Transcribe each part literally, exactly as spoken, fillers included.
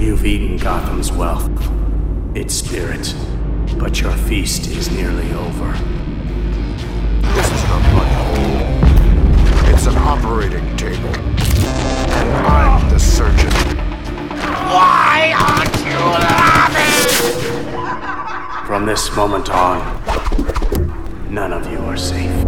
You've eaten Gotham's wealth, its spirit, but your feast is nearly over. This is not my hole. It's an operating table. And I'm the surgeon. Why aren't you laughing? From this moment on, none of you are safe.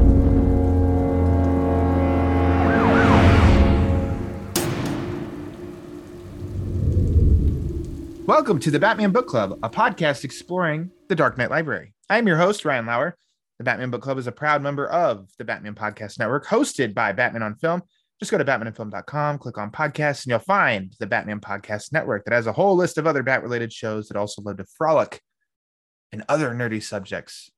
Welcome to the Batman Book Club, a podcast exploring the Dark Knight Library. I'm your host, Ryan Lauer. The Batman Book Club is a proud member of the Batman Podcast Network, hosted by Batman on Film. Just go to batman on film dot com, click on podcasts, and you'll find the Batman Podcast Network that has a whole list of other Bat-related shows that also love to frolic in other nerdy subjects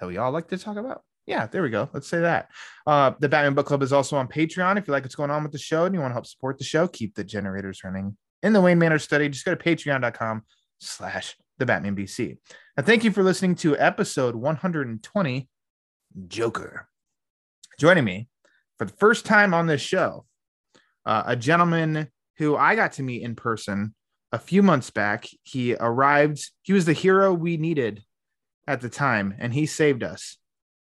that we all like to talk about. Yeah, there we go. Let's say that. Uh, the Batman Book Club is also on Patreon. If you like what's going on with the show and you want to help support the show, keep the generators running in the Wayne Manor study, just go to patreon.com slash the Batman BC. Now, thank you for listening to episode one hundred twenty, Joker. Joining me for the first time on this show, uh, a gentleman who I got to meet in person a few months back. He arrived. He was the hero we needed at the time, and he saved us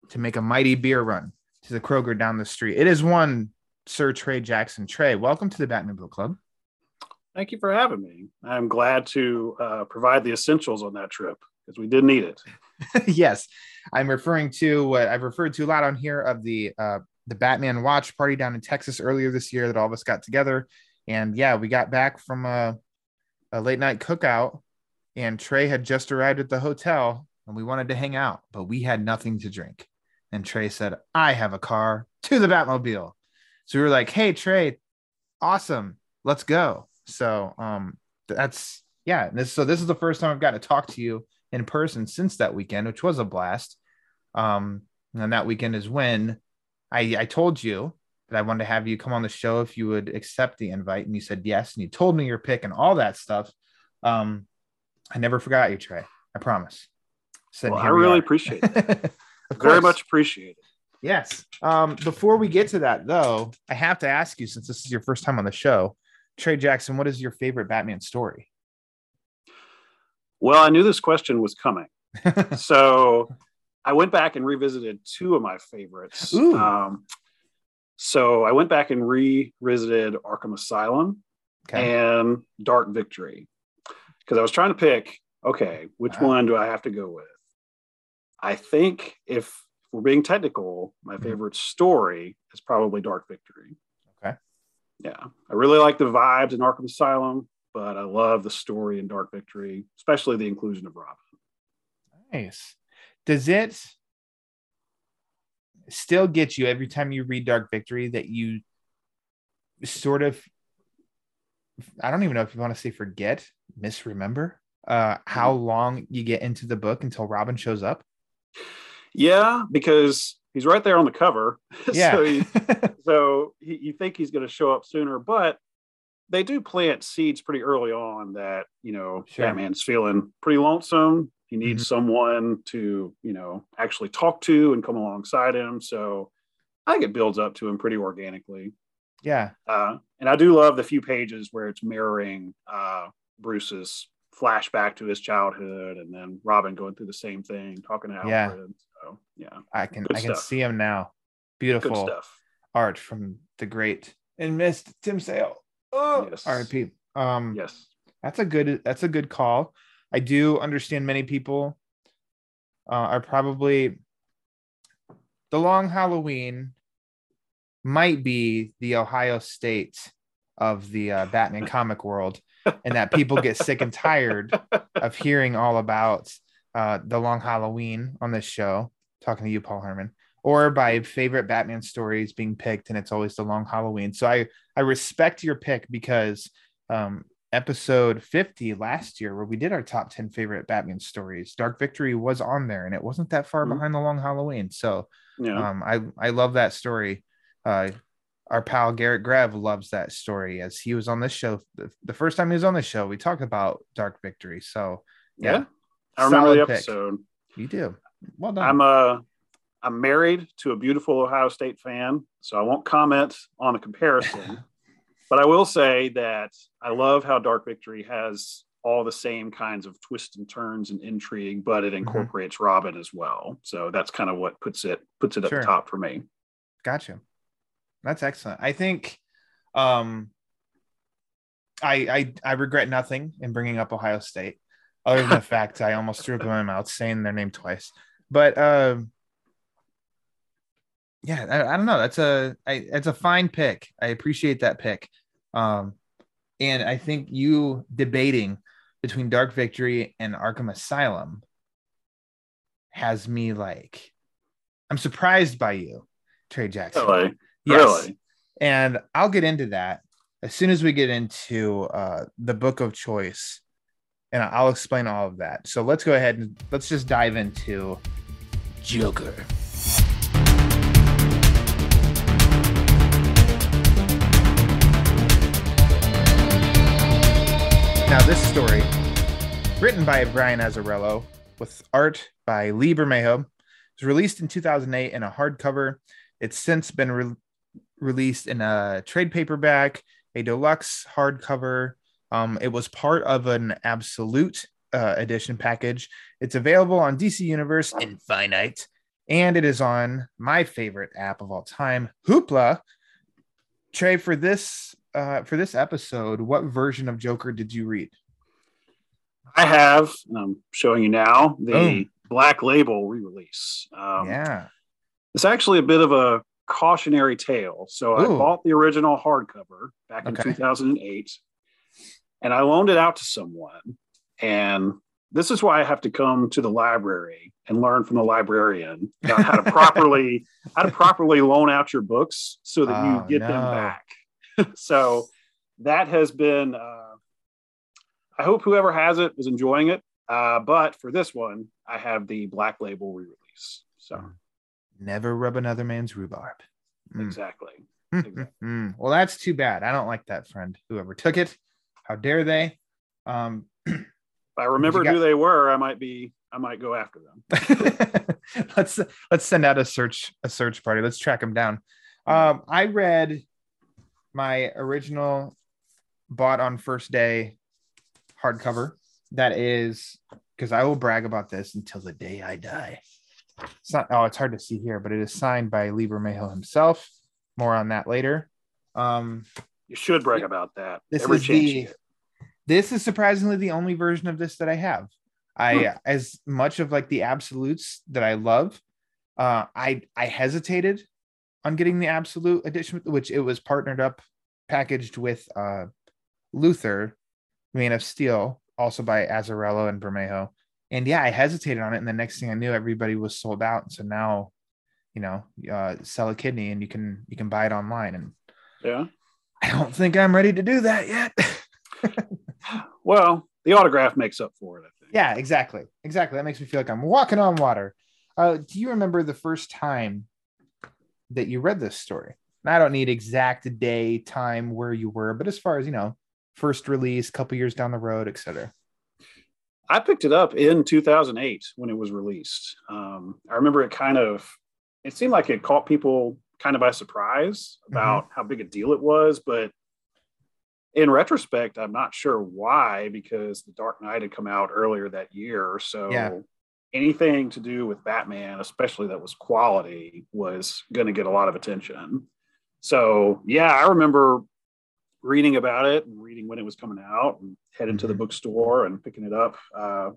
to make a mighty beer run to the Kroger down the street. It is one Sir Trey Jackson. Trey, welcome to the Batman Book Club. Thank you for having me. I'm glad to uh, provide the essentials on that trip because we did need it. Yes, I'm referring to what I've referred to a lot on here of the uh, the Batman watch party down in Texas earlier this year that all of us got together. And yeah, we got back from a, a late night cookout and Trey had just arrived at the hotel and we wanted to hang out, but we had nothing to drink. And Trey said, I have a car to the Batmobile. So we were like, hey, Trey, awesome. Let's go. So um, that's, yeah. This, so this is the first time I've got to talk to you in person since that weekend, which was a blast. Um, and that weekend is when I, I told you that I wanted to have you come on the show if you would accept the invite. And you said yes. And you told me your pick and all that stuff. Um, I never forgot you, Trey. I promise. Said, well, I really appreciate it. Very much appreciated. Yes. Um, before we get to that, though, I have to ask you, since this is your first time on the show, Trey Jackson, what is your favorite Batman story? Well, I knew this question was coming. So I went back and revisited two of my favorites. Um, so I went back and revisited Arkham Asylum okay. and Dark Victory. Because I was trying to pick, okay, which wow. one do I have to go with? I think if we're being technical, my mm-hmm. favorite story is probably Dark Victory. Yeah, I really like the vibes in Arkham Asylum, but I love the story in Dark Victory, especially the inclusion of Robin. Nice. Does it still get you every time you read Dark Victory that you sort of, I don't even know if you want to say forget, misremember, uh, how long you get into the book until Robin shows up? Yeah, because he's right there on the cover. Yeah. so he, so he, you think he's going to show up sooner, but they do plant seeds pretty early on that, you know, sure. Batman's feeling pretty lonesome. He needs mm-hmm. someone to, you know, actually talk to and come alongside him. So I think it builds up to him pretty organically. Yeah. Uh, and I do love the few pages where it's mirroring uh, Bruce's flashback to his childhood and then Robin going through the same thing, talking to yeah. Alfred. So, yeah, I can Good I stuff. can see him now. Beautiful art from the great and missed Tim Sale. Oh, yes. R I P. Um, yes, that's a good that's a good call. I do understand many people uh, are probably The Long Halloween might be the Ohio State of the uh, Batman comic world, and that people get sick and tired of hearing all about Uh, The Long Halloween on this show, talking to you, Paul Herman, or by favorite Batman stories being picked, and it's always The Long Halloween. So I, I respect your pick because um, episode fifty last year, where we did our top ten favorite Batman stories, Dark Victory was on there, and it wasn't that far mm-hmm. behind The Long Halloween. So yeah. um, I, I love that story. Uh, our pal Garrett Grev loves that story as he was on this show. The, the first time he was on this show, we talked about Dark Victory. So yeah. yeah. I remember Solid the episode. Pick. You do. Well done. I'm uh, I'm married to a beautiful Ohio State fan, so I won't comment on the comparison. But I will say that I love how Dark Victory has all the same kinds of twists and turns and intrigue, but it incorporates mm-hmm. Robin as well. So that's kind of what puts it puts it sure. at the top for me. Gotcha. That's excellent. I think um, I, I I regret nothing in bringing up Ohio State, other than the fact I almost threw up in my mouth saying their name twice. But uh, yeah, I, I don't know. That's a I, that's a fine pick. I appreciate that pick. Um, and I think you debating between Dark Victory and Arkham Asylum has me like, I'm surprised by you, Trey Jackson. Really? Yes. Really? And I'll get into that as soon as we get into uh, the book of choice, and I'll explain all of that. So let's go ahead and let's just dive into Joker. Now, this story, written by Brian Azzarello with art by Lee Bermejo, was released in two thousand eight in a hardcover. It's since been re- released in a trade paperback, a deluxe hardcover. Um, it was part of an Absolute uh, edition package. It's available on D C Universe Infinite, and it is on my favorite app of all time, Hoopla. Trey, for this Uh, for this episode, what version of Joker did you read? I have, I'm showing you now, the Boom. Black Label re-release. Um, yeah. It's actually a bit of a cautionary tale. So Ooh. I bought the original hardcover back in okay. two thousand eight, and I loaned it out to someone. And this is why I have to come to the library and learn from the librarian about how to properly how to properly loan out your books so that oh, you get no. them back. So that has been, uh, I hope whoever has it is enjoying it. Uh, but for this one, I have the Black Label re-release. So never rub another man's rhubarb. Mm. Exactly. Mm-hmm. exactly. Mm-hmm. Well, that's too bad. I don't like that friend, whoever took it. How dare they? Um, if I remembered got- who they were, I might be, I might go after them. let's, let's send out a search, a search party. Let's track them down. Um, I read my original bought on first day hardcover. That is because I will brag about this until the day I die. It's not, oh, it's hard to see here, but it is signed by Lee Bermejo himself. More on that later. Um, you should brag about that. This Every is the, this is surprisingly the only version of this that I have. I, hmm. as much of like the absolutes that I love, uh, I, I hesitated on getting the Absolute edition, which it was partnered up, packaged with uh, Luther, Man of Steel, also by Azzarello and Bermejo. And yeah, I hesitated on it. And the next thing I knew, everybody was sold out. And so now, you know, uh, sell a kidney and you can you can buy it online. And yeah, I don't think I'm ready to do that yet. Well, the autograph makes up for it, I think. Yeah, exactly. Exactly. That makes me feel like I'm walking on water. Uh, do you remember the first time that you read this story? And I don't need exact day, time, where you were, but as far as, you know, first release, couple years down the road, et cetera. I picked it up in two thousand eight when it was released. Um, I remember it kind of, it seemed like it caught people kind of by surprise about mm-hmm. how big a deal it was, but in retrospect, I'm not sure why, because The Dark Knight had come out earlier that year. So yeah. anything to do with Batman, especially that was quality, was going to get a lot of attention. So, yeah, I remember reading about it and reading when it was coming out and heading mm-hmm. to the bookstore and picking it up. Uh,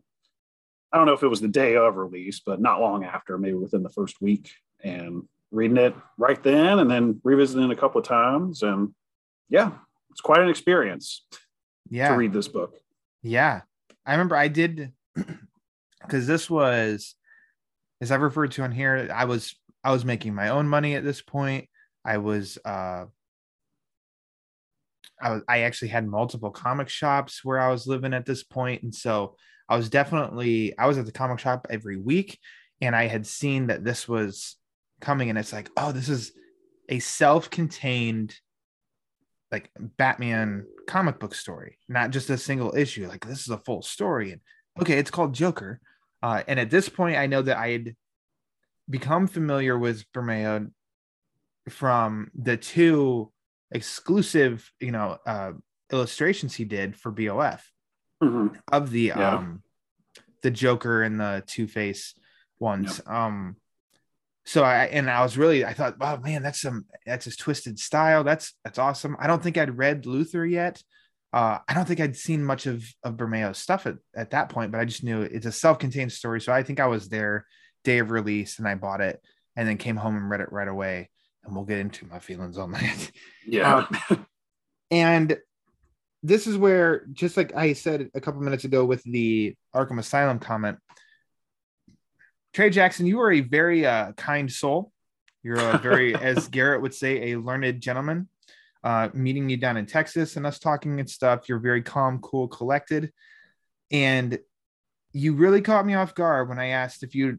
I don't know if it was the day of release, but not long after, maybe within the first week, and reading it right then and then revisiting it a couple of times. And yeah, it's quite an experience yeah. to read this book. Yeah. I remember I did... because this was, as I've referred to on here, I was I was making my own money at this point. I was uh, I was I actually had multiple comic shops where I was living at this point, and so I was definitely I was at the comic shop every week, and I had seen that this was coming, and it's like, oh, this is a self-contained like Batman comic book story, not just a single issue. Like, this is a full story, and okay, it's called Joker. Uh, and at this point, I know that I had become familiar with Bermejo from the two exclusive, you know, uh, illustrations he did for B O F mm-hmm. of the yeah. um, the Joker and the Two-Face ones. Yep. Um, so I and I was really I thought, wow, man, that's some that's his twisted style. That's that's awesome. I don't think I'd read Luther yet. Uh, I don't think I'd seen much of of Bermejo's stuff at, at that point, but I just knew it's a self-contained story. So I think I was there day of release, and I bought it, and then came home and read it right away. And we'll get into my feelings on that. Yeah. Um, and this is where, just like I said a couple minutes ago with the Arkham Asylum comment, Trey Jackson, you are a very uh, kind soul. You're a very, as Garrett would say, a learned gentleman. Uh, meeting you down in Texas and us talking and stuff, you're very calm, cool, collected. And you really caught me off guard when I asked if you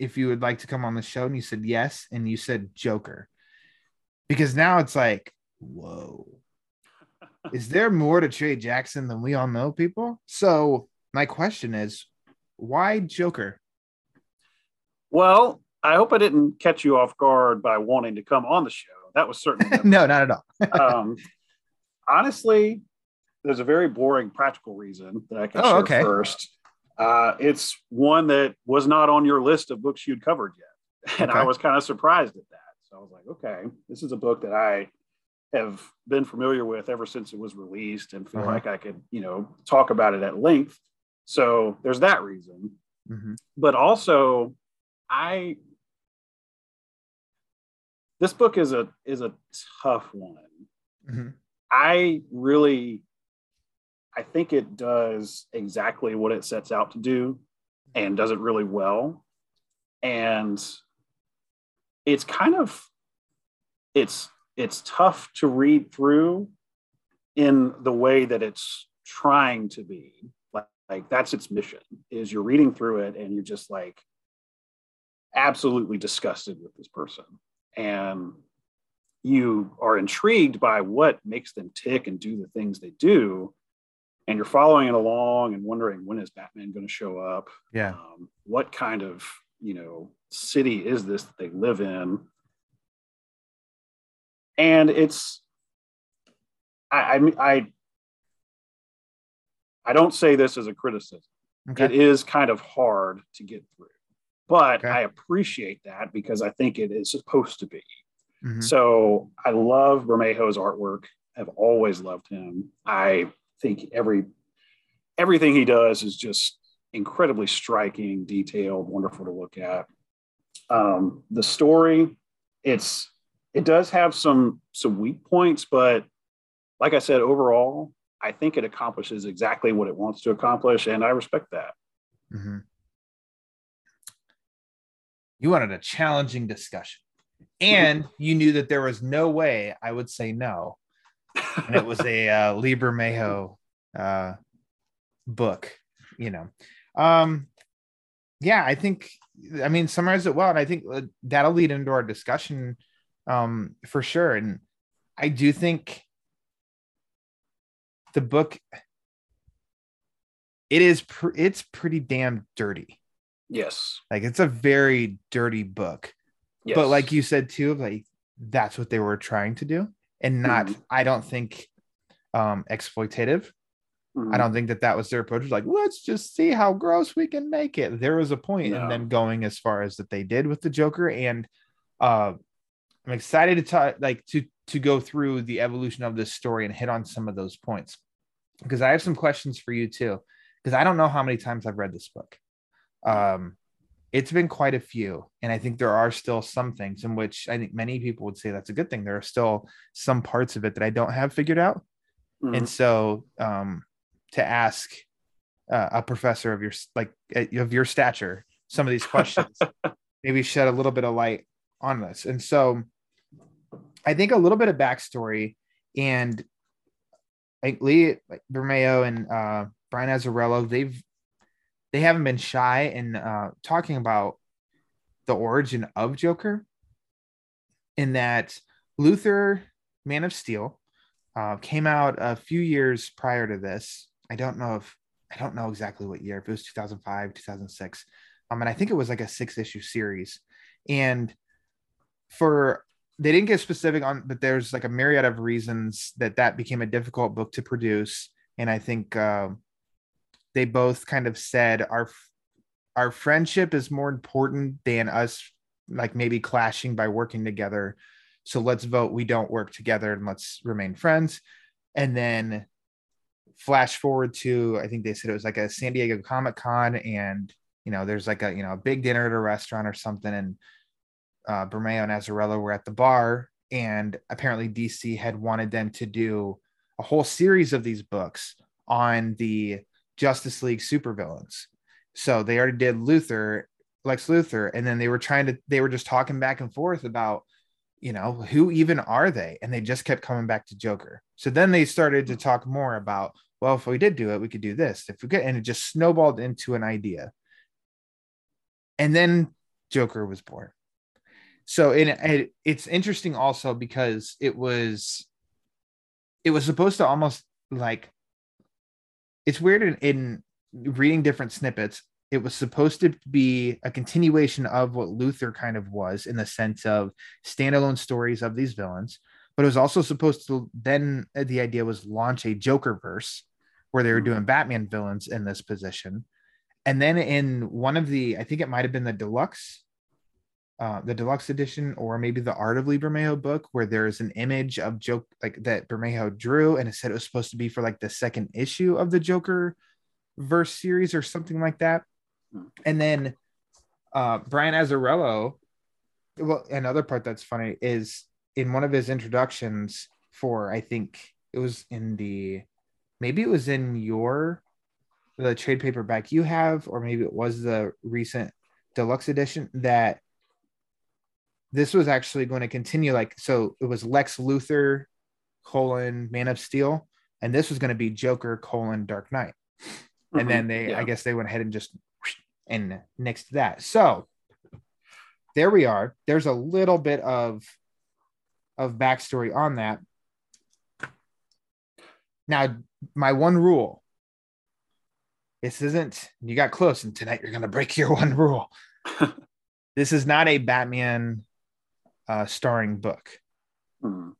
if you would like to come on the show, and you said yes, and you said Joker. Because now it's like, whoa, is there more to Trey Jackson than we all know, people? So my question is, why Joker? Well, I hope I didn't catch you off guard by wanting to come on the show. That was certainly no, not at all. um, honestly, there's a very boring practical reason that I can oh, share okay. first. Uh, it's one that was not on your list of books you'd covered yet, and okay. I was kind of surprised at that. So I was like, okay, this is a book that I have been familiar with ever since it was released, and feel uh-huh. like I could, you know, talk about it at length. So there's that reason, mm-hmm. but also I. This book is a is a tough one. Mm-hmm. I really, I think it does exactly what it sets out to do, and does it really well. And it's kind of, it's it's tough to read through in the way that it's trying to be. Like, like that's its mission, is you're reading through it and you're just like absolutely disgusted with this person. And you are intrigued by what makes them tick and do the things they do. And you're following it along and wondering, when is Batman going to show up? Yeah. Um, what kind of, you know, city is this that they live in? And it's, I, I, I, I don't say this as a criticism. Okay. It is kind of hard to get through. But okay. I appreciate that because I think it is supposed to be. Mm-hmm. So I love Bermejo's artwork. I've always loved him. I think every everything he does is just incredibly striking, detailed, wonderful to look at. Um, the story, it's it does have some some weak points, but like I said, overall, I think it accomplishes exactly what it wants to accomplish, and I respect that. Mm-hmm. You wanted a challenging discussion, and you knew that there was no way I would say no. And it was a uh, Lee Bermejo uh, book, you know. Um, yeah, I think, I mean, summarize it well. And I think that'll lead into our discussion um, for sure. And I do think the book, it is, pr- it's pretty damn dirty. Yes. Like, it's a very dirty book. Yes. But like you said, too, like, that's what they were trying to do, and not, mm-hmm. I don't think, um, exploitative. Mm-hmm. I don't think that that was their approach. Like, let's just see how gross we can make it. There was a point yeah. in them going as far as that they did with the Joker. And uh, I'm excited to talk, like, to, to go through the evolution of this story and hit on some of those points, because I have some questions for you, too, because I don't know how many times I've read this book. Um, it's been quite a few, and I think there are still some things in which I think many people would say that's a good thing. There are still some parts of it that I don't have figured out. Mm-hmm. And so, um, to ask uh, a professor of your, like of your stature, some of these questions, maybe shed a little bit of light on this. And so I think a little bit of backstory, and I think Lee Bermejo and, uh, Brian Azzarello, they've, They haven't been shy in uh, talking about the origin of Joker, in that Luther, Man of Steel, uh, came out a few years prior to this. I don't know if I don't know exactly what year. If it was two thousand five, two thousand six, um, and I think it was like a six issue series. And for they didn't get specific on, but there's like a myriad of reasons that that became a difficult book to produce. And I think uh, they both kind of said our our friendship is more important than us, like maybe clashing by working together. So let's vote we don't work together and let's remain friends. And then flash forward to, I think they said it was like a San Diego Comic-Con, and, you know, there's like a, you know, a big dinner at a restaurant or something. And uh, Bermejo and Azzarello were at the bar, and apparently D C had wanted them to do a whole series of these books on the Justice League supervillains. So they already did Luther, Lex Luthor. And then they were trying to, they were just talking back and forth about, you know, who even are they? And they just kept coming back to Joker. So then they started to talk more about, well, if we did do it, we could do this. If we could, and it just snowballed into an idea. And then Joker was born. So it, it, it's interesting also because it was, it was supposed to almost like, it's weird in, in reading different snippets. It was supposed to be a continuation of what Luther kind of was in the sense of standalone stories of these villains, but it was also supposed to then, the idea was launch a Jokerverse where they were doing Batman villains in this position. And then in one of the, I think it might've been the deluxe, uh, the deluxe edition, or maybe the Art of Lee Bermejo book, where there is an image of Joker, like that Bermejo drew, and it said it was supposed to be for like the second issue of the Jokerverse series or something like that. And then uh, Brian Azzarello, well, another part that's funny is in one of his introductions for, I think it was in the, maybe it was in your, the trade paperback you have, or maybe it was the recent deluxe edition, that this was actually going to continue. Like, so it was Lex Luthor, colon, Man of Steel, and this was going to be Joker, colon, Dark Knight. Mm-hmm. And then they, yeah. I guess they went ahead and just... and next to that. So there we are. There's a little bit of, of backstory on that. Now, my one rule, this isn't, you got close and tonight you're going to break your one rule. This is not a Batman uh, starring book. Mm-hmm.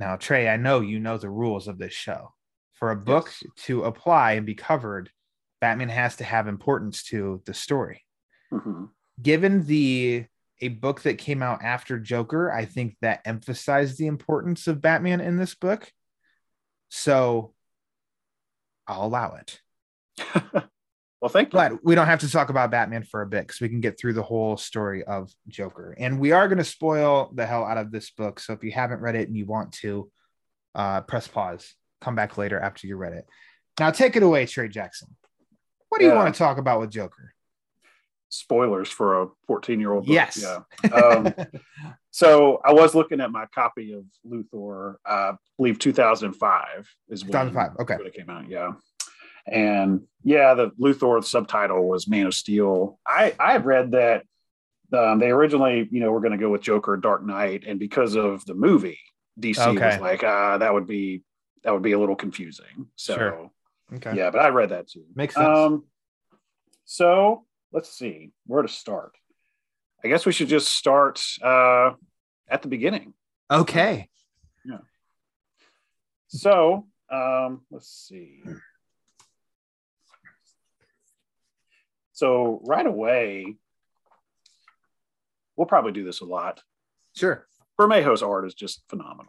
Now, Trey, I know you know the rules of this show. For a book yes. to apply and be covered, Batman has to have importance to the story. Mm-hmm. Given the a book that came out after Joker, I think that emphasized the importance of Batman in this book. So I'll allow it. Well, thank you. But we don't have to talk about Batman for a bit because we can get through the whole story of Joker. And we are going to spoil the hell out of this book. So if you haven't read it and you want to, uh, press pause. Come back later after you read it. Now take it away, Trey Jackson. What do you yeah. want to talk about with Joker? Spoilers for a fourteen-year-old book. Yes. Yeah. Um, so I was looking at my copy of Luthor, uh, I believe two thousand five is when, two thousand five, okay. when it came out. Yeah. And yeah, the Luthor subtitle was Man of Steel. I, I read that um, they originally, you know, were going to go with Joker, Dark Knight. And because of the movie, D C okay. was like, uh, that would be, that would be a little confusing. So. Sure. Okay. Yeah, but I read that too. Makes sense. Um, so let's see where to start. I guess we should just start uh, at the beginning. Okay. Yeah. So um, let's see. So right away, we'll probably do this a lot. Sure. Bermejo's art is just phenomenal.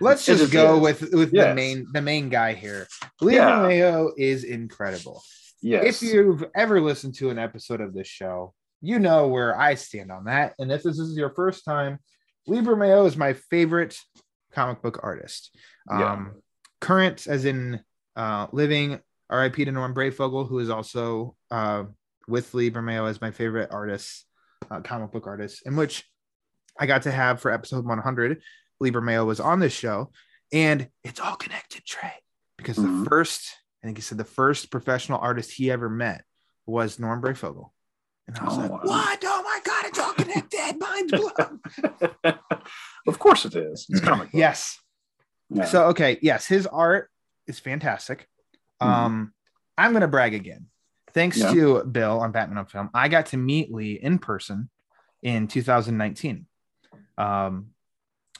Let's just go is. with, with yes. the main the main guy here. Lee yeah. Bermejo is incredible. Yes. If you've ever listened to an episode of this show, you know where I stand on that. And if this is your first time, Lee Bermejo is my favorite comic book artist. Yeah. Um, current, as in uh, living, R I P to Norm Brayfogle, who is also uh, with Lee Bermejo as my favorite artist, uh, comic book artist, in which I got to have for episode one hundred. Lee Bermejo was on this show, and it's all connected, Trey, because mm-hmm. the first, I think he said the first professional artist he ever met was Norm Brayfogle. And I was oh, like, wow. what? Oh my God, it's all connected. Mind's blown. Of course it is. It's comic book. Yes. Yeah. So, okay. Yes. His art is fantastic. Mm-hmm. Um, I'm going to brag again. Thanks yeah. to Bill on Batman on Film, I got to meet Lee in person in two thousand nineteen. um,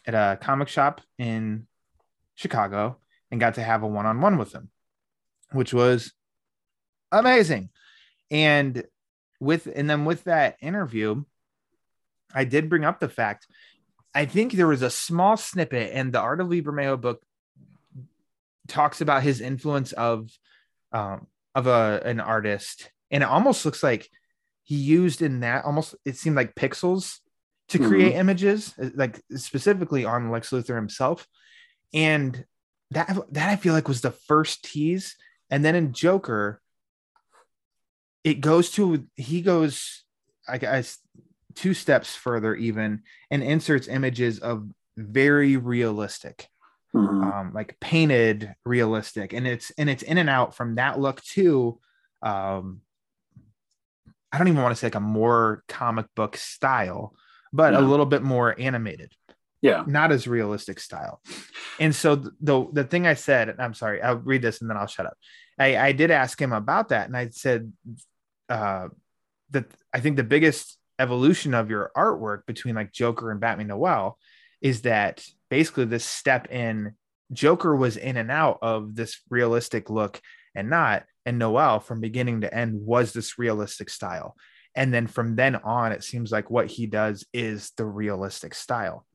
at a comic shop in Chicago and got to have a one-on-one with him, which was amazing. And with, and then with that interview, I did bring up the fact, I think there was a small snippet, and the Art of Lee Bermejo book talks about his influence of, um, of a, an artist. And it almost looks like he used in that almost, it seemed like pixels to create mm-hmm. images, like specifically on Lex Luthor himself. And that, that I feel like was the first tease. And then in Joker, it goes to, he goes, I guess, two steps further even, and inserts images of very realistic, mm-hmm. um, like painted realistic. And it's, and it's in and out from that look to, um, I don't even want to say like a more comic book style, but yeah. a little bit more animated. Yeah. Not as realistic style. And so the, the, the thing I said, and I'm sorry, I'll read this and then I'll shut up. I, I did ask him about that. And I said, uh, that I think the biggest evolution of your artwork between like Joker and Batman Noel is that basically this step in Joker was in and out of this realistic look and not, and Noel from beginning to end was this realistic style. And then from then on, it seems like what he does is the realistic style.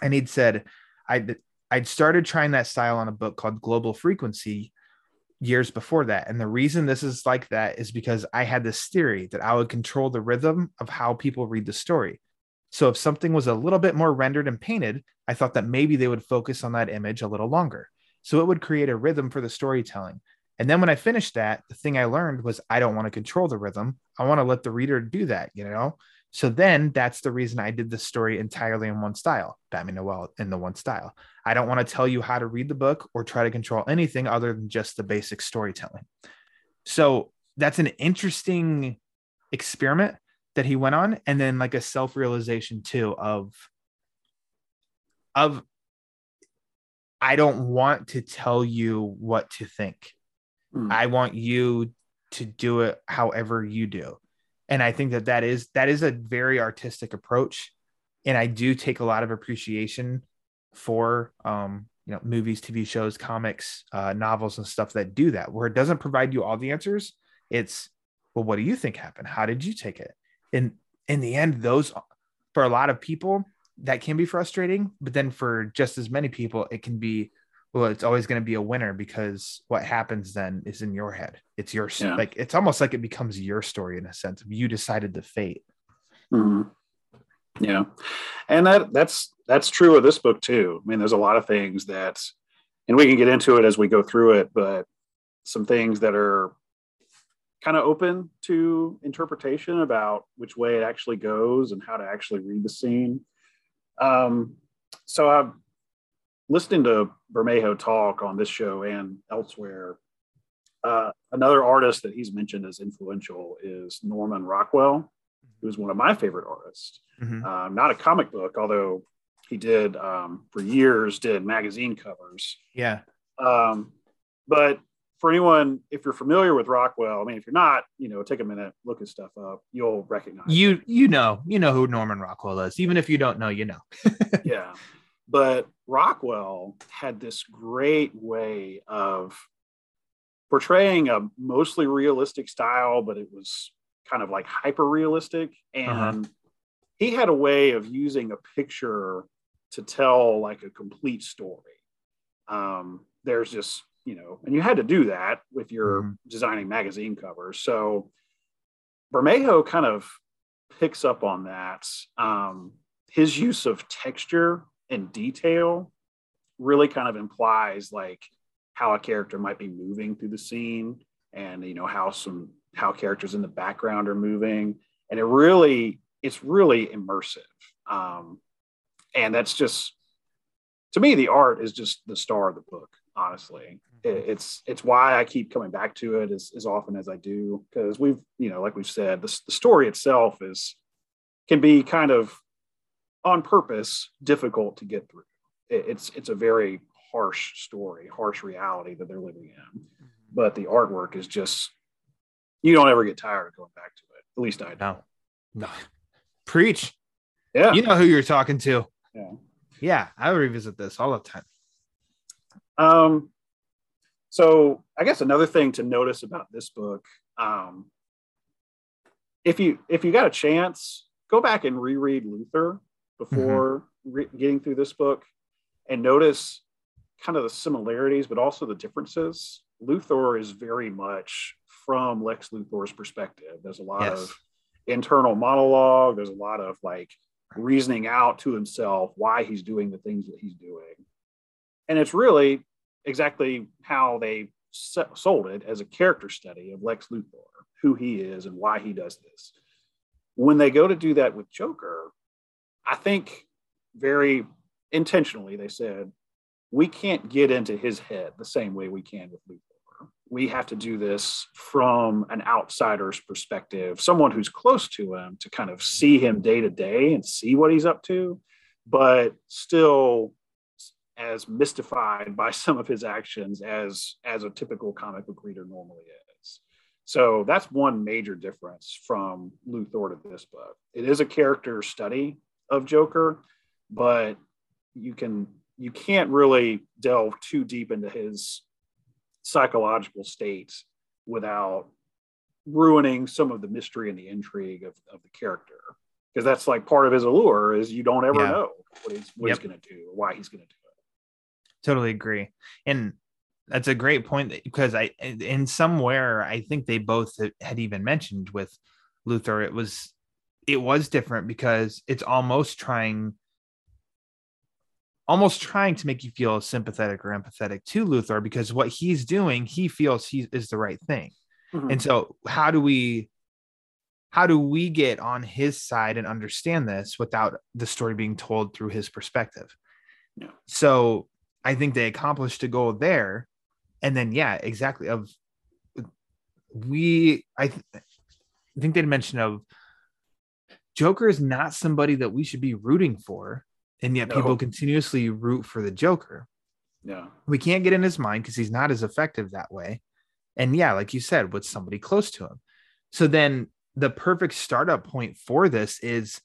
And he'd said, I'd, I'd started trying that style on a book called Global Frequency years before that. And the reason this is like that is because I had this theory that I would control the rhythm of how people read the story. So if something was a little bit more rendered and painted, I thought that maybe they would focus on that image a little longer. So it would create a rhythm for the storytelling. And then when I finished that, the thing I learned was I don't want to control the rhythm. I want to let the reader do that, you know? So then that's the reason I did this story entirely in one style, Batman Noel in the one style. I don't want to tell you how to read the book or try to control anything other than just the basic storytelling. So that's an interesting experiment that he went on. And then like a self-realization too of, of, I don't want to tell you what to think. Mm. I want you to do it however you do. And I think that that is, that is a very artistic approach. And I do take a lot of appreciation for, um, you know, movies, T V shows, comics, uh, novels and stuff that do that, where it doesn't provide you all the answers. It's, well, what do you think happened? How did you take it? And in the end, those, for a lot of people that can be frustrating, but then for just as many people, it can be, well, it's always going to be a winner because what happens then is in your head. It's your, yeah. like, it's almost like it becomes your story in a sense. You decided the fate. Mm-hmm. Yeah. And that that's, that's true of this book too. I mean, there's a lot of things that, and we can get into it as we go through it, but some things that are kind of open to interpretation about which way it actually goes and how to actually read the scene. Um, so I've, listening to Bermejo talk on this show and elsewhere, uh, another artist that he's mentioned as influential is Norman Rockwell, who's one of my favorite artists. Mm-hmm. Uh, not a comic book, although he did, um, for years, did magazine covers. Yeah. Um, but for anyone, if you're familiar with Rockwell, I mean, if you're not, you know, take a minute, look his stuff up. You'll recognize you. Him. You know, you know who Norman Rockwell is. Even if you don't know, you know. Yeah. But Rockwell had this great way of portraying a mostly realistic style, but it was kind of like hyper-realistic. And uh-huh. he had a way of using a picture to tell like a complete story. Um, there's just, you know, and you had to do that with your mm-hmm. designing magazine covers. So Bermejo kind of picks up on that. Um, his use of texture in detail really kind of implies like how a character might be moving through the scene and, you know, how some, how characters in the background are moving. And it really, it's really immersive. Um, and that's just, to me, the art is just the star of the book, honestly. It, it's, it's why I keep coming back to it as, as often as I do, because we've, you know, like we've said, the, the story itself is, can be kind of, on purpose, difficult to get through. It's it's a very harsh story, harsh reality that they're living in. But the artwork is just, you don't ever get tired of going back to it. At least I don't. No. No. Preach. Yeah. You know who you're talking to. Yeah. Yeah. I revisit this all the time. Um, so I guess another thing to notice about this book, um, if you, if you got a chance, go back and reread Luther before mm-hmm. re- getting through this book and notice kind of the similarities, but also the differences. Luthor is very much from Lex Luthor's perspective. There's a lot yes. of internal monologue. There's a lot of like reasoning out to himself why he's doing the things that he's doing. And it's really exactly how they sold it as a character study of Lex Luthor, who he is and why he does this. When they go to do that with Joker, I think very intentionally they said, we can't get into his head the same way we can with Luthor. We have to do this from an outsider's perspective, someone who's close to him to kind of see him day to day and see what he's up to, but still as mystified by some of his actions as, as a typical comic book reader normally is. So that's one major difference from Luthor to this book. It is a character study of Joker, but you can... you can't really delve too deep into his psychological state without ruining some of the mystery and the intrigue of, of the character. Because that's like part of his allure is you don't ever yeah. know what he's, what yep. he's going to do, or why he's going to do it. Totally agree. And that's a great point because I, in somewhere, I think they both had even mentioned with Luther, it was, it was different because it's almost trying almost trying to make you feel sympathetic or empathetic to Luthor because what he's doing, he feels he is the right thing. Mm-hmm. And so how do we, how do we get on his side and understand this without the story being told through his perspective? Yeah. So I think they accomplished a goal there. And then, yeah, exactly. Of we, I, th- I think they'd mention of Joker is not somebody that we should be rooting for. And yet no. people continuously root for the Joker. Yeah. We can't get in his mind because he's not as effective that way. And yeah, like you said, with somebody close to him. So then the perfect startup point for this is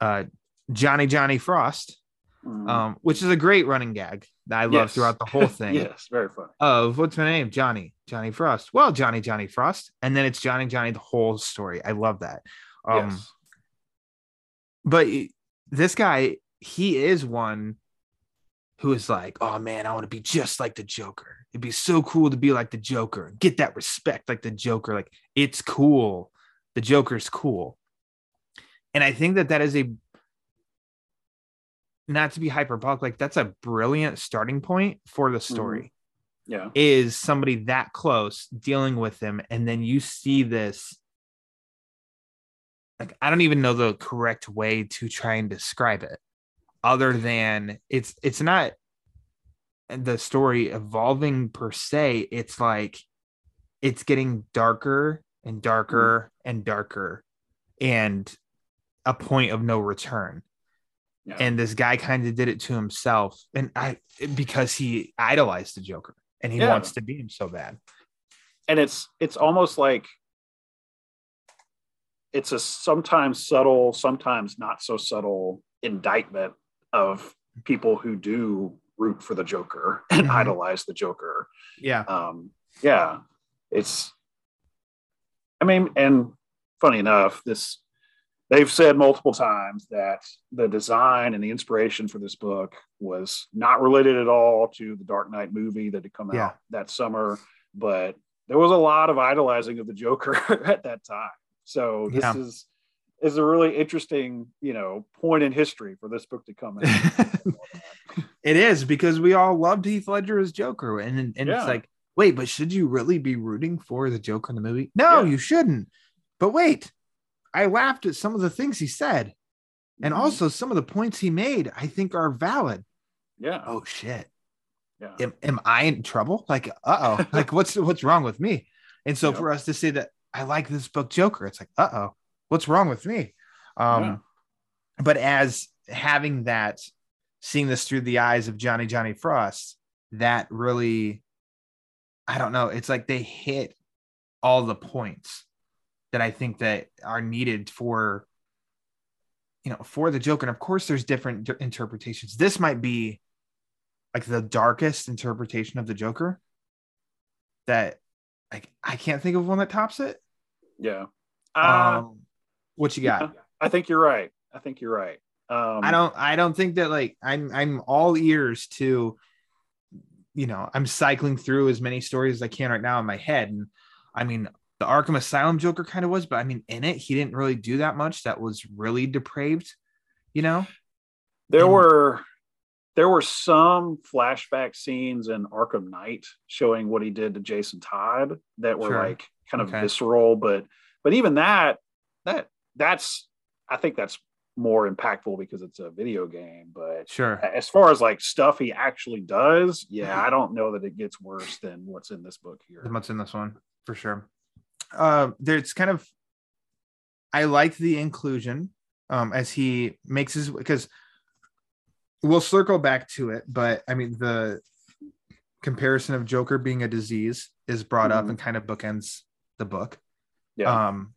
uh, Johnny, Johnny Frost, mm. um, which is a great running gag that I love yes. throughout the whole thing. Yes, very funny. Of what's my name? Johnny, Johnny Frost. Well, Johnny, Johnny Frost. And then it's Johnny, Johnny, the whole story. I love that. Um, yes. But it, this guy, he is one who is like, oh man, I want to be just like the Joker. It'd be so cool to be like the Joker, get that respect like the Joker. Like it's cool. The Joker's cool. And I think that that is a, not to be hyperbolic, like that's a brilliant starting point for the story. Mm-hmm. Yeah. Is somebody that close dealing with him. And then you see this, like, I don't even know the correct way to try and describe it other than it's, it's not the story evolving per se. It's like, it's getting darker and darker mm-hmm. and darker and a point of no return. Yeah. And this guy kind of did it to himself. And I, because he idolized the Joker and he yeah. wants to be him so bad. And it's, it's almost like, it's a sometimes subtle, sometimes not so subtle indictment of people who do root for the Joker and mm-hmm. idolize the Joker. Yeah. Um, yeah. It's, I mean, and funny enough, this, they've said multiple times that the design and the inspiration for this book was not related at all to the Dark Knight movie that had come yeah. out that summer, but there was a lot of idolizing of the Joker at that time. So this yeah. is is a really interesting, you know, point in history for this book to come in. It is because we all loved Heath Ledger as Joker, and and yeah. it's like, wait, but should you really be rooting for the Joker in the movie? No, yeah. you shouldn't. But wait, I laughed at some of the things he said, and mm-hmm. also some of the points he made. I think are valid. Yeah. Oh shit. Yeah. Am, am I in trouble? Like, uh oh. Like, what's what's wrong with me? And so yep. for us to say that. I like this book Joker. It's like, uh-oh, what's wrong with me? Um, yeah. But as having that, seeing this through the eyes of Johnny, Johnny Frost, that really, I don't know. It's like they hit all the points that I think that are needed for you know, for the Joker. And of course, there's different interpretations. This might be like the darkest interpretation of the Joker that I, I can't think of one that tops it. Yeah. Uh, um, what you got? Yeah, I think you're right. I think you're right. Um, I don't, I don't think that like, I'm, I'm all ears to, you know, I'm cycling through as many stories as I can right now in my head. And I mean, the Arkham Asylum Joker kind of was, but I mean, in it, he didn't really do that much. That was really depraved, you know? There and, were, there were some flashback scenes in Arkham Knight showing what he did to Jason Todd that were sure. like kind of okay. visceral, but, but even that, that that's, I think that's more impactful because it's a video game, but sure. As far as like stuff he actually does, yeah, I don't know that it gets worse than what's in this book here. Than what's in this one for sure. Uh, there's kind of, I like the inclusion um, as he makes his, because we'll circle back to it, but I mean, the comparison of Joker being a disease is brought mm-hmm. up and kind of bookends the book. Yeah. Um,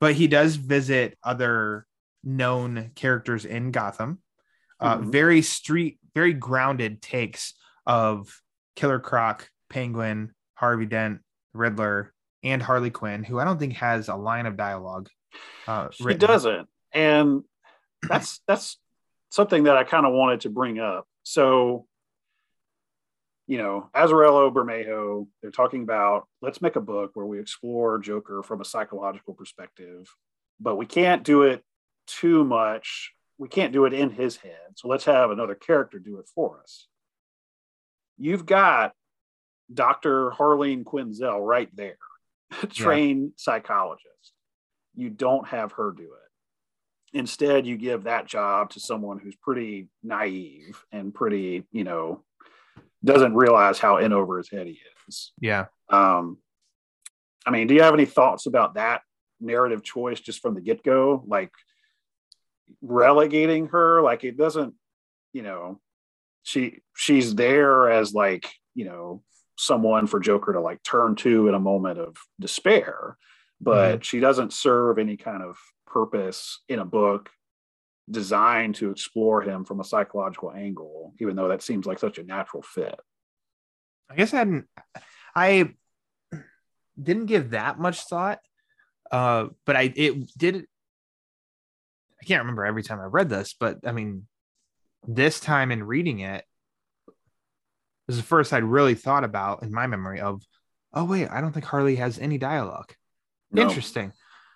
but he does visit other known characters in Gotham. Uh, mm-hmm. Very street, very grounded takes of Killer Croc, Penguin, Harvey Dent, Riddler, and Harley Quinn, who I don't think has a line of dialogue. Uh, she written. doesn't, and that's that's something that I kind of wanted to bring up. So, you know, Azzarello, Bermejo, they're talking about let's make a book where we explore Joker from a psychological perspective, but we can't do it too much. We can't do it in his head. So let's have another character do it for us. You've got Doctor Harleen Quinzel right there, trained yeah. psychologist. You don't have her do it. Instead, you give that job to someone who's pretty naive and pretty, you know, doesn't realize how in over his head he is. Yeah. Um, I mean, do you have any thoughts about that narrative choice just from the get-go? Like, relegating her, like it doesn't, you know, she she's there as like, you know, someone for Joker to like turn to in a moment of despair, but mm-hmm. she doesn't serve any kind of purpose in a book designed to explore him from a psychological angle, even though that seems like such a natural fit. I guess I hadn't I didn't give that much thought, uh but I it did I can't remember every time I read this, but I mean, this time in reading it, this is the first I'd really thought about in my memory of, oh wait, I don't think Harley has any dialogue. No. Interesting.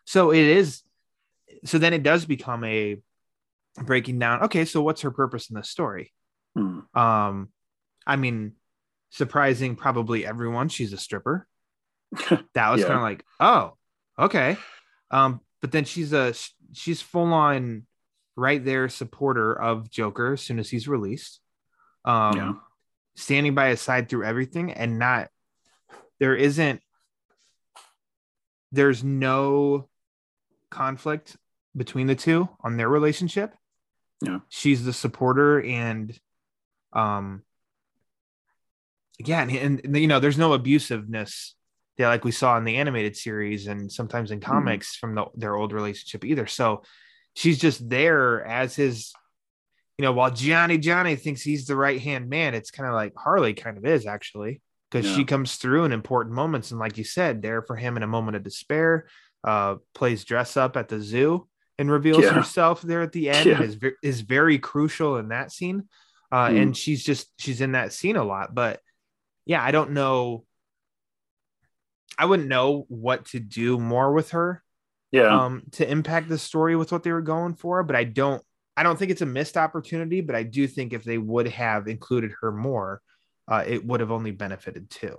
So it is. So then it does become a breaking down. Okay. So what's her purpose in this story? Hmm. Um, I mean, surprising probably everyone. She's a stripper. That was yeah. kind of like, oh, okay. Um, but then she's a, she's full on right there supporter of Joker as soon as he's released, um, yeah. standing by his side through everything, and not, there isn't, there's no conflict between the two on their relationship. Yeah. She's the supporter, and um, yeah. And, and you know, there's no abusiveness. Yeah, like we saw in the animated series and sometimes in comics mm-hmm. from the, their old relationship either. So she's just there as his, you know, while Johnny Johnny thinks he's the right-hand man, it's kind of like Harley kind of is actually, because yeah. she comes through in important moments. And like you said, there for him in a moment of despair, uh, plays dress up at the zoo and reveals yeah. herself there at the end yeah. and is, is very crucial in that scene. Uh, mm. And she's just, she's in that scene a lot, but yeah, I don't know. I wouldn't know what to do more with her, yeah, um, to impact the story with what they were going for. But I don't, I don't think it's a missed opportunity. But I do think if they would have included her more, uh, it would have only benefited too.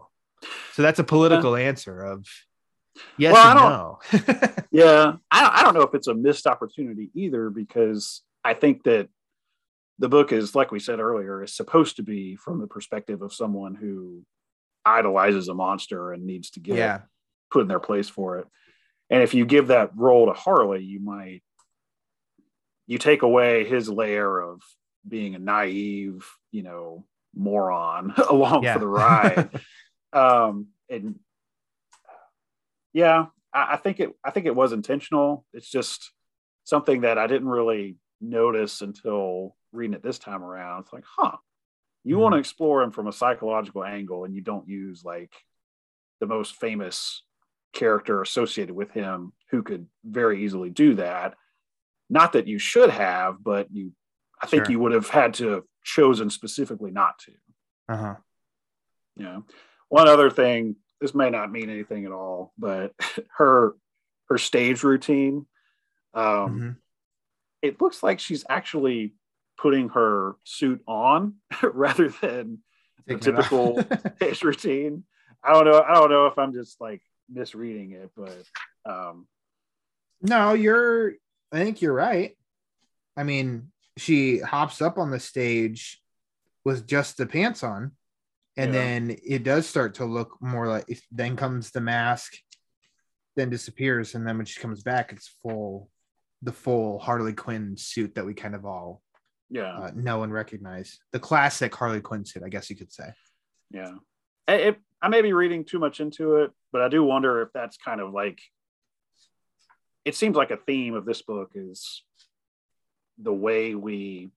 So that's a political yeah. answer of yes well, and I don't, no. yeah, I I don't know if it's a missed opportunity either, because I think that the book is, like we said earlier, is supposed to be from the perspective of someone who idolizes a monster and needs to get yeah. put in their place for it. And if you give that role to Harley, you might, you take away his layer of being a naive, you know, moron along yeah. for the ride. um, and yeah, I, I think it, I think it was intentional. It's just something that I didn't really notice until reading it this time around. It's like, huh, you mm-hmm. want to explore him from a psychological angle, and you don't use like the most famous character associated with him who could very easily do that. Not that you should have, but you, I think sure. you would have had to have chosen specifically not to. Uh-huh. You know, one other thing, this may not mean anything at all, but her, her stage routine, um, mm-hmm. it looks like she's actually putting her suit on rather than the typical stage routine. I don't know. I don't know if I'm just like misreading it, but um, no, you're, I think you're right. I mean, she hops up on the stage with just the pants on, and yeah. then it does start to look more like, then comes the mask, then disappears, and then when she comes back, it's full, the full Harley Quinn suit that we kind of all yeah uh, know and recognize. The classic Harley Quinn suit, I guess you could say. Yeah. It, I may be reading too much into it, but I do wonder if that's kind of like, it seems like a theme of this book is the way we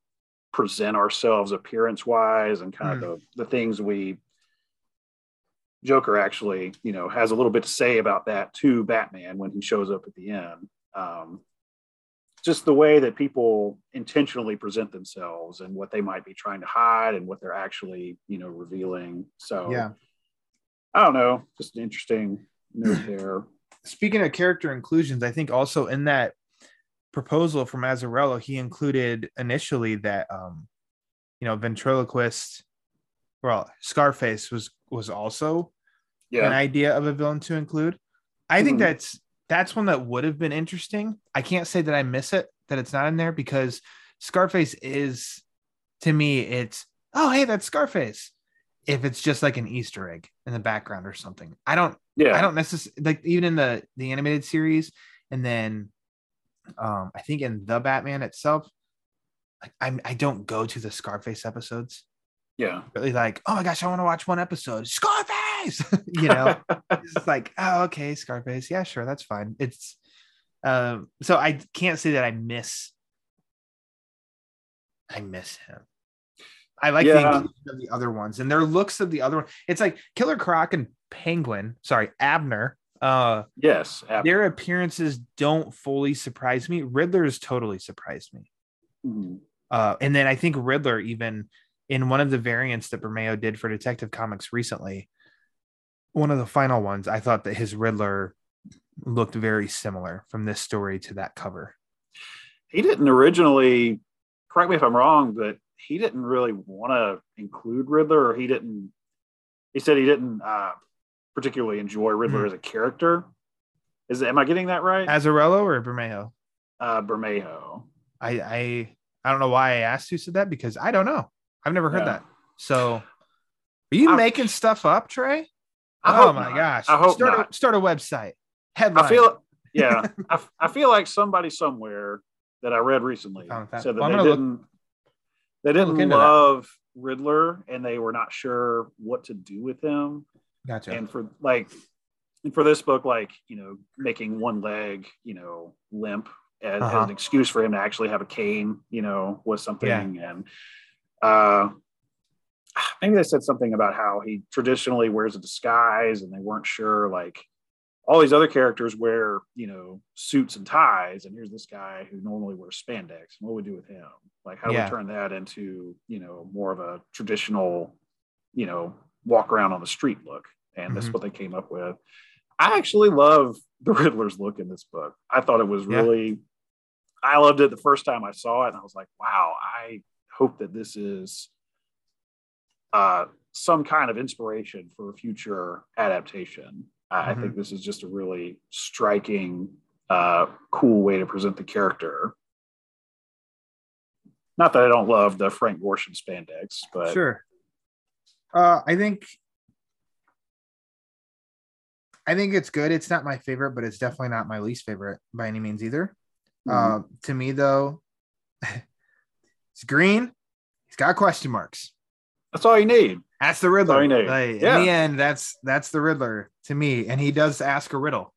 present ourselves appearance wise and kind of mm. the, the things we, Joker actually, you know, has a little bit to say about that to Batman when he shows up at the end. Um, just the way that people intentionally present themselves and what they might be trying to hide and what they're actually, you know, revealing. So yeah. I don't know, just an interesting note there. Speaking of character inclusions, I think also in that proposal from Azzarello, he included initially that, um, you know, ventriloquist, well, Scarface was, was also yeah. an idea of a villain to include. I mm-hmm. think that's, that's one that would have been interesting. I can't say that I miss it, that it's not in there, because Scarface is, to me, it's, oh, hey, that's Scarface. If it's just like an Easter egg in the background or something. I don't, yeah. I don't necessarily, like even in the, the animated series. And then um, I think in the Batman itself, like I'm, I don't go to the Scarface episodes. Yeah. Really like, oh my gosh, I want to watch one episode. Scarface, you know, it's like, oh, okay. Scarface. Yeah, sure. That's fine. It's um, so I can't say that I miss, I miss him. I like yeah. the inclusion of the other ones and their looks of the other one. It's like Killer Croc and Penguin, sorry, Abner. Uh, yes. Abner. Their appearances don't fully surprise me. Riddler has totally surprised me. Mm-hmm. Uh, and then I think Riddler, even in one of the variants that Bermejo did for Detective Comics recently, one of the final ones, I thought that his Riddler looked very similar from this story to that cover. He didn't originally, correct me if I'm wrong, but he didn't really want to include Riddler, or he didn't, he said he didn't uh, particularly enjoy Riddler mm-hmm. as a character. Is am I getting that right? Azzarello or Bermejo? Uh, Bermejo. I, I I don't know why I asked who said that, because I don't know. I've never heard yeah. that. So are you I'm, making stuff up, Trey? I oh hope my not. gosh. I hope start, not. A, start a website. Headline. I feel, yeah. I, I feel like somebody somewhere that I read recently I said that well, they didn't. Look- They didn't love that. Riddler, and they were not sure what to do with him. Gotcha. And for like, and for this book, like, you know, making one leg, you know, limp as, uh-huh. as an excuse for him to actually have a cane, you know, was something. Yeah. And uh, maybe they said something about how he traditionally wears a disguise, and they weren't sure, like, all these other characters wear, you know, suits and ties, and here's this guy who normally wears spandex. What do we do with him? Like, how do yeah. we turn that into, you know, more of a traditional, you know, walk around on the street look? And mm-hmm. that's what they came up with. I actually love the Riddler's look in this book. I thought it was really, yeah. I loved it the first time I saw it, and I was like, wow, I hope that this is uh, some kind of inspiration for a future adaptation. I think mm-hmm. this is just a really striking, uh, cool way to present the character. Not that I don't love the Frank Gorshin spandex, but sure. Uh, I think, I think it's good. It's not my favorite, but it's definitely not my least favorite by any means either. Mm-hmm. Uh, to me though, it's green. He's got question marks. That's all you need. That's the Riddler. Like, yeah. In the end, that's that's the Riddler to me, and he does ask a riddle.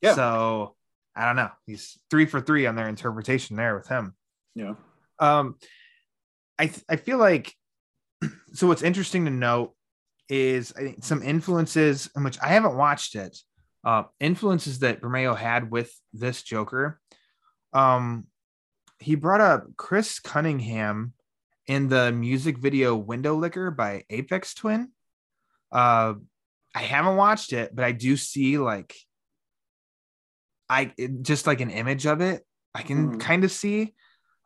Yeah. So I don't know. He's three for three on their interpretation there with him. Yeah. Um, I th- I feel like, so what's interesting to note is I think some influences in which I haven't watched it, uh, influences that Bermejo had with this Joker. Um, he brought up Chris Cunningham in the music video Window Licker by Aphex Twin. Uh, I haven't watched it, but I do see like, I it, just like an image of it. I can mm-hmm. kind of see.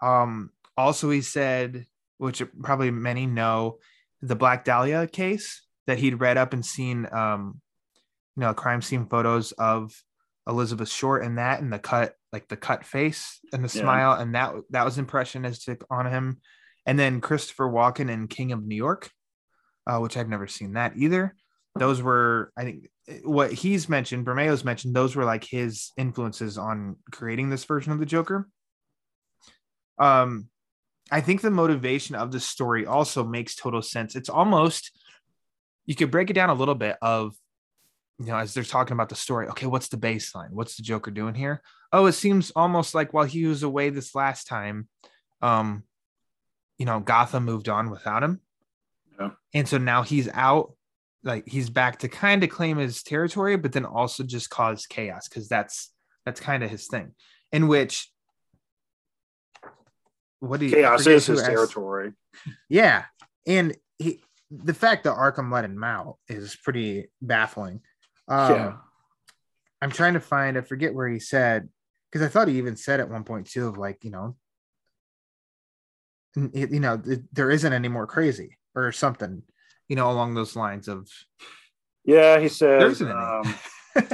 Um, also, he said, which probably many know, the Black Dahlia case that he'd read up and seen, um, you know, crime scene photos of Elizabeth Short and that, and the cut, like the cut face and the yeah. smile. And that, that was impressionistic on him. And then Christopher Walken in King of New York, uh, which I've never seen that either. Those were, I think what he's mentioned, Bermejo's mentioned, those were like his influences on creating this version of the Joker. Um, I think the motivation of the story also makes total sense. It's almost, you could break it down a little bit of, you know, as they're talking about the story, okay, what's the baseline? What's the Joker doing here? Oh, it seems almost like while he was away this last time, um, you know, Gotham moved on without him. Yeah. And so now he's out, like he's back to kind of claim his territory, but then also just cause chaos. Cause that's, that's kind of his thing, in which, what do you chaos is his territory. Yeah. And he, the fact that Arkham let him out is pretty baffling. Um, yeah. I'm trying to find, I forget where he said, because I thought he even said at one point too, of like, you know, it, you know, it, there isn't any more crazy or something, you know, along those lines of. Yeah. He said, there isn't any.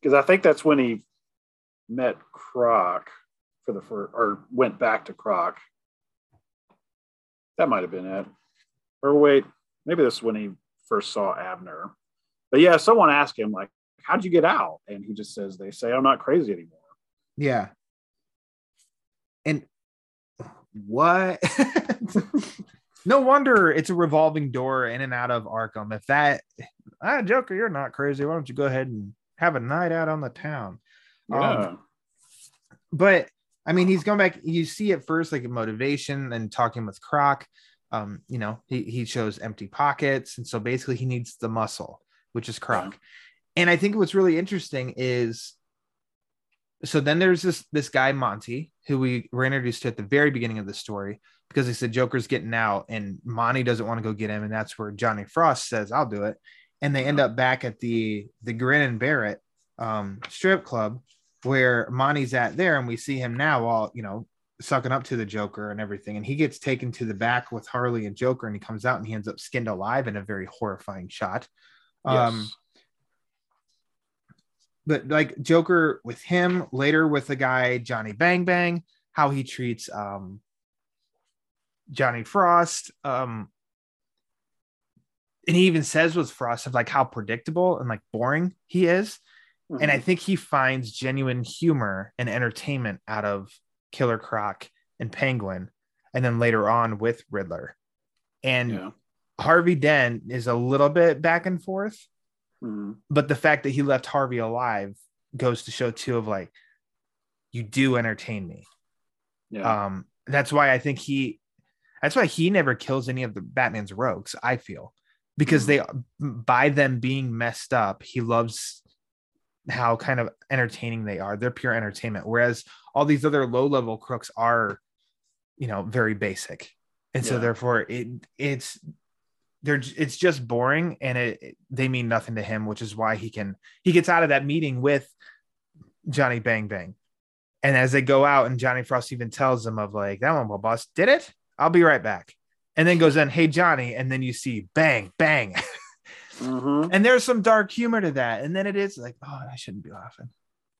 Because I think that's when he met Croc. For the first, or went back to Croc. That might have been it. Or wait, maybe this is when he first saw Abner. But yeah, someone asked him, like, how'd you get out? And he just says, they say I'm not crazy anymore. Yeah. And what? No wonder it's a revolving door in and out of Arkham. If that, ah, Joker, you're not crazy. Why don't you go ahead and have a night out on the town? Yeah. Um, but I mean, he's going back, you see at first, like a motivation and talking with Croc, um, you know, he, he shows empty pockets. And so basically he needs the muscle, which is Croc. Yeah. And I think what's really interesting is, so then there's this, this guy, Monty, who we were introduced to at the very beginning of the story, because they said Joker's getting out and Monty doesn't want to go get him. And that's where Johnny Frost says, I'll do it. And they end up back at the, the Grin and Bear It um, strip club, where Monty's at there, and we see him now all, you know, sucking up to the Joker and everything, and he gets taken to the back with Harley and Joker, and he comes out and he ends up skinned alive in a very horrifying shot. Yes. Um, but like Joker with him later with the guy Johnny Bang Bang, how he treats um, Johnny Frost, um, and he even says with Frost of like how predictable and like boring he is. And I think he finds genuine humor and entertainment out of Killer Croc and Penguin, and then later on with Riddler. And yeah. Harvey Dent is a little bit back and forth, mm-hmm. but the fact that he left Harvey alive goes to show too of like, you do entertain me. Yeah. Um, that's why I think he, that's why he never kills any of the Batman's rogues, I feel, because mm-hmm. they, by them being messed up, he loves how kind of entertaining they are. They're pure entertainment, whereas all these other low-level crooks are, you know, very basic, and yeah. so therefore it it's they're it's just boring, and it, it they mean nothing to him, which is why he can he gets out of that meeting with Johnny Bang Bang, and as they go out, and Johnny Frost even tells him of like, that one will bust, did it, I'll be right back, and then goes in, hey Johnny, and then you see bang bang. Mm-hmm. And there's some dark humor to that, and then it is like, oh, I shouldn't be laughing,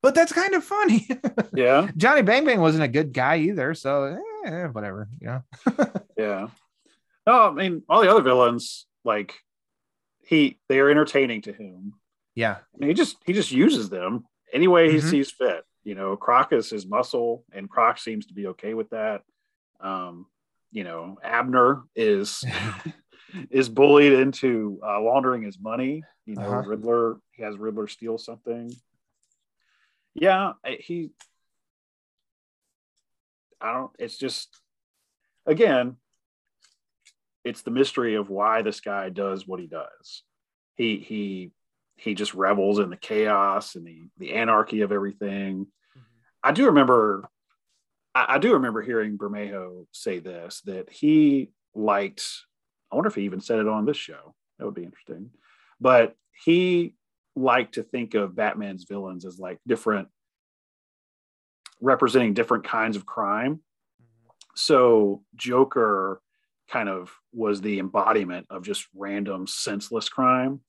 but that's kind of funny. Yeah. Johnny Bang Bang wasn't a good guy either, so eh, whatever, you know. Yeah. No, I mean, all the other villains, like he, they are entertaining to him. Yeah. I mean, he just he just uses them any way he mm-hmm. sees fit. You know, Croc is his muscle, and Croc seems to be okay with that. Um, you know, Abner is. is bullied into uh, laundering his money. You know, uh-huh. Riddler, he has Riddler steal something. Yeah, he, I don't, it's just, again, it's the mystery of why this guy does what he does. He, he, he just revels in the chaos and the, the anarchy of everything. Mm-hmm. I do remember, I, I do remember hearing Bermejo say this, that he liked, I wonder if he even said it on this show. That would be interesting. But he liked to think of Batman's villains as like different, representing different kinds of crime. So Joker kind of was the embodiment of just random senseless crime.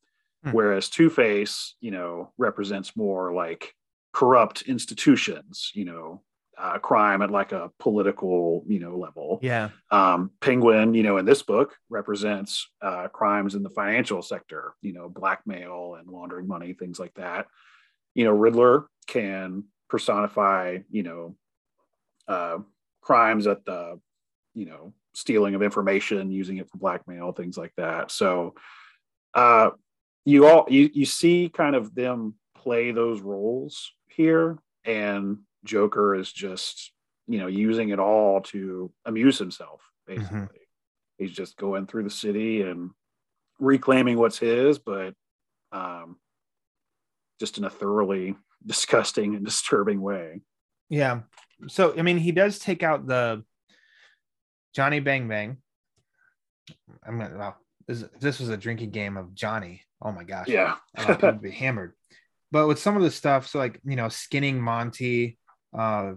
Mm. Whereas Two-Face, you know, represents more like corrupt institutions, you know, uh, crime at like a political, you know, level. Yeah. Um, Penguin, you know, in this book represents uh, crimes in the financial sector, you know, blackmail and laundering money, things like that. You know, Riddler can personify, you know, uh, crimes at the, you know, stealing of information, using it for blackmail, things like that. So uh, you all, you, you see kind of them play those roles here, and Joker is just, you know, using it all to amuse himself. Basically, mm-hmm. he's just going through the city and reclaiming what's his, but um, just in a thoroughly disgusting and disturbing way. Yeah. So, I mean, he does take out the Johnny Bang Bang. I'm gonna, wow, this, this was a drinking game of Johnny. Oh my gosh. Yeah. People be hammered. But with some of the stuff, so like, you know, skinning Monty, uh,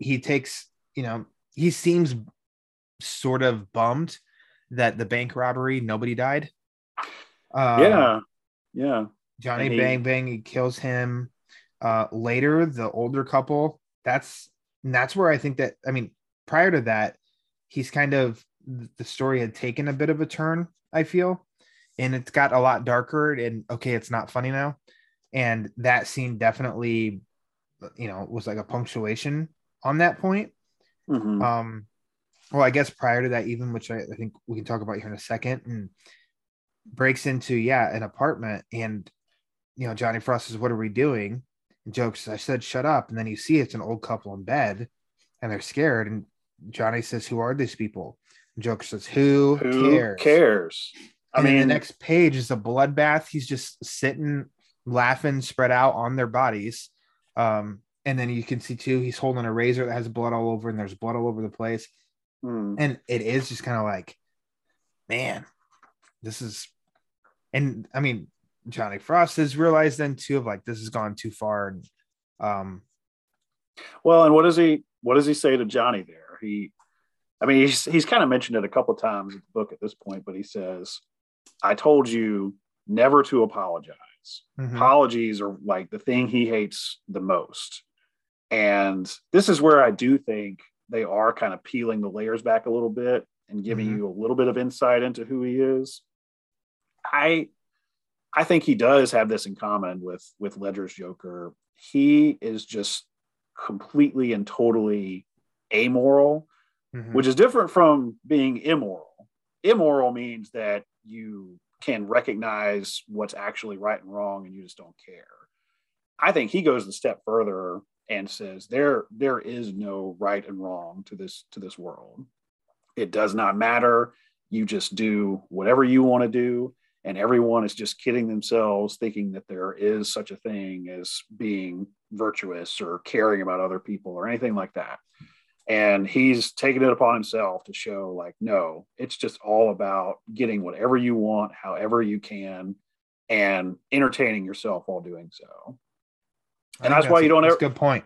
he takes, you know, he seems sort of bummed that the bank robbery, nobody died. Uh, yeah. Yeah. Johnny he, Bang Bang, he kills him. Uh, later, the older couple, that's, and that's where I think that, I mean, prior to that, he's kind of, the story had taken a bit of a turn, I feel, and it's got a lot darker, and okay, it's not funny now. And that scene definitely, you know, was like a punctuation on that point. Mm-hmm. Um, well, I guess prior to that, even, which I, I think we can talk about here in a second, and breaks into, yeah, an apartment, and, you know, Johnny Frost says, "What are we doing?" And Jokes, "I said, shut up." And then you see it's an old couple in bed, and they're scared, and Johnny says, "Who are these people?" Joker says, who, who cares? cares? I and mean, the next page is a bloodbath. He's just sitting, laughing, spread out on their bodies. Um, and then you can see, too, he's holding a razor that has blood all over, and there's blood all over the place. Mm. And it is just kind of like, man, this is, and I mean, Johnny Frost has realized then, too, of like, this has gone too far. And, um, well, and what does he, what does he say to Johnny there? He, I mean, he's, he's kind of mentioned it a couple of times in the book at this point, but he says, "I told you never to apologize." Mm-hmm. Apologies are like the thing he hates the most. And this is where I do think they are kind of peeling the layers back a little bit and giving mm-hmm. you a little bit of insight into who he is. I, I think he does have this in common with, with Ledger's Joker. He is just completely and totally amoral. Mm-hmm. Which is different from being immoral. Immoral means that you can recognize what's actually right and wrong, and you just don't care. I think he goes a step further and says there there is no right and wrong to this to this world. It does not matter. You just do whatever you want to do, and everyone is just kidding themselves, thinking that there is such a thing as being virtuous or caring about other people or anything like that. And he's taken it upon himself to show, like, no, it's just all about getting whatever you want, however you can, and entertaining yourself while doing so. And that's, that's why you don't ever. Good point.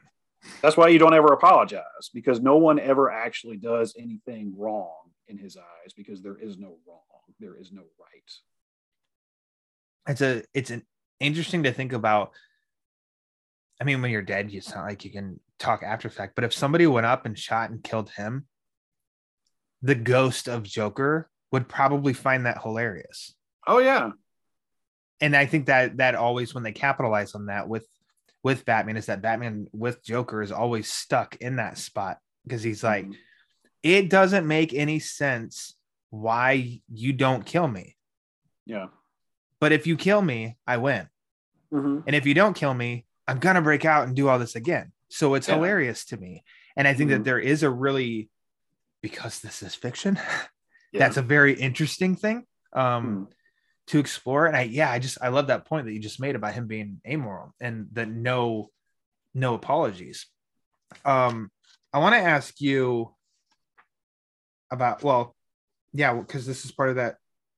That's why you don't ever apologize, because no one ever actually does anything wrong in his eyes, because there is no wrong, there is no right. It's a it's an interesting to think about. I mean, when you're dead, it's not like you can talk after the fact, but if somebody went up and shot and killed him, the ghost of Joker would probably find that hilarious. Oh yeah. And I think that that always, when they capitalize on that with with Batman, is that Batman with Joker is always stuck in that spot, because he's like, mm-hmm. it doesn't make any sense why you don't kill me. Yeah. But if you kill me, I win. Mm-hmm. And if you don't kill me, I'm going to break out and do all this again. So it's yeah. hilarious to me. And I think mm-hmm. that there is a really, because this is fiction, yeah. that's a very interesting thing um, mm. to explore. And I, yeah, I just, I love that point that you just made about him being amoral and the no, no apologies. Um, I want to ask you about, well, yeah, because this is part of that,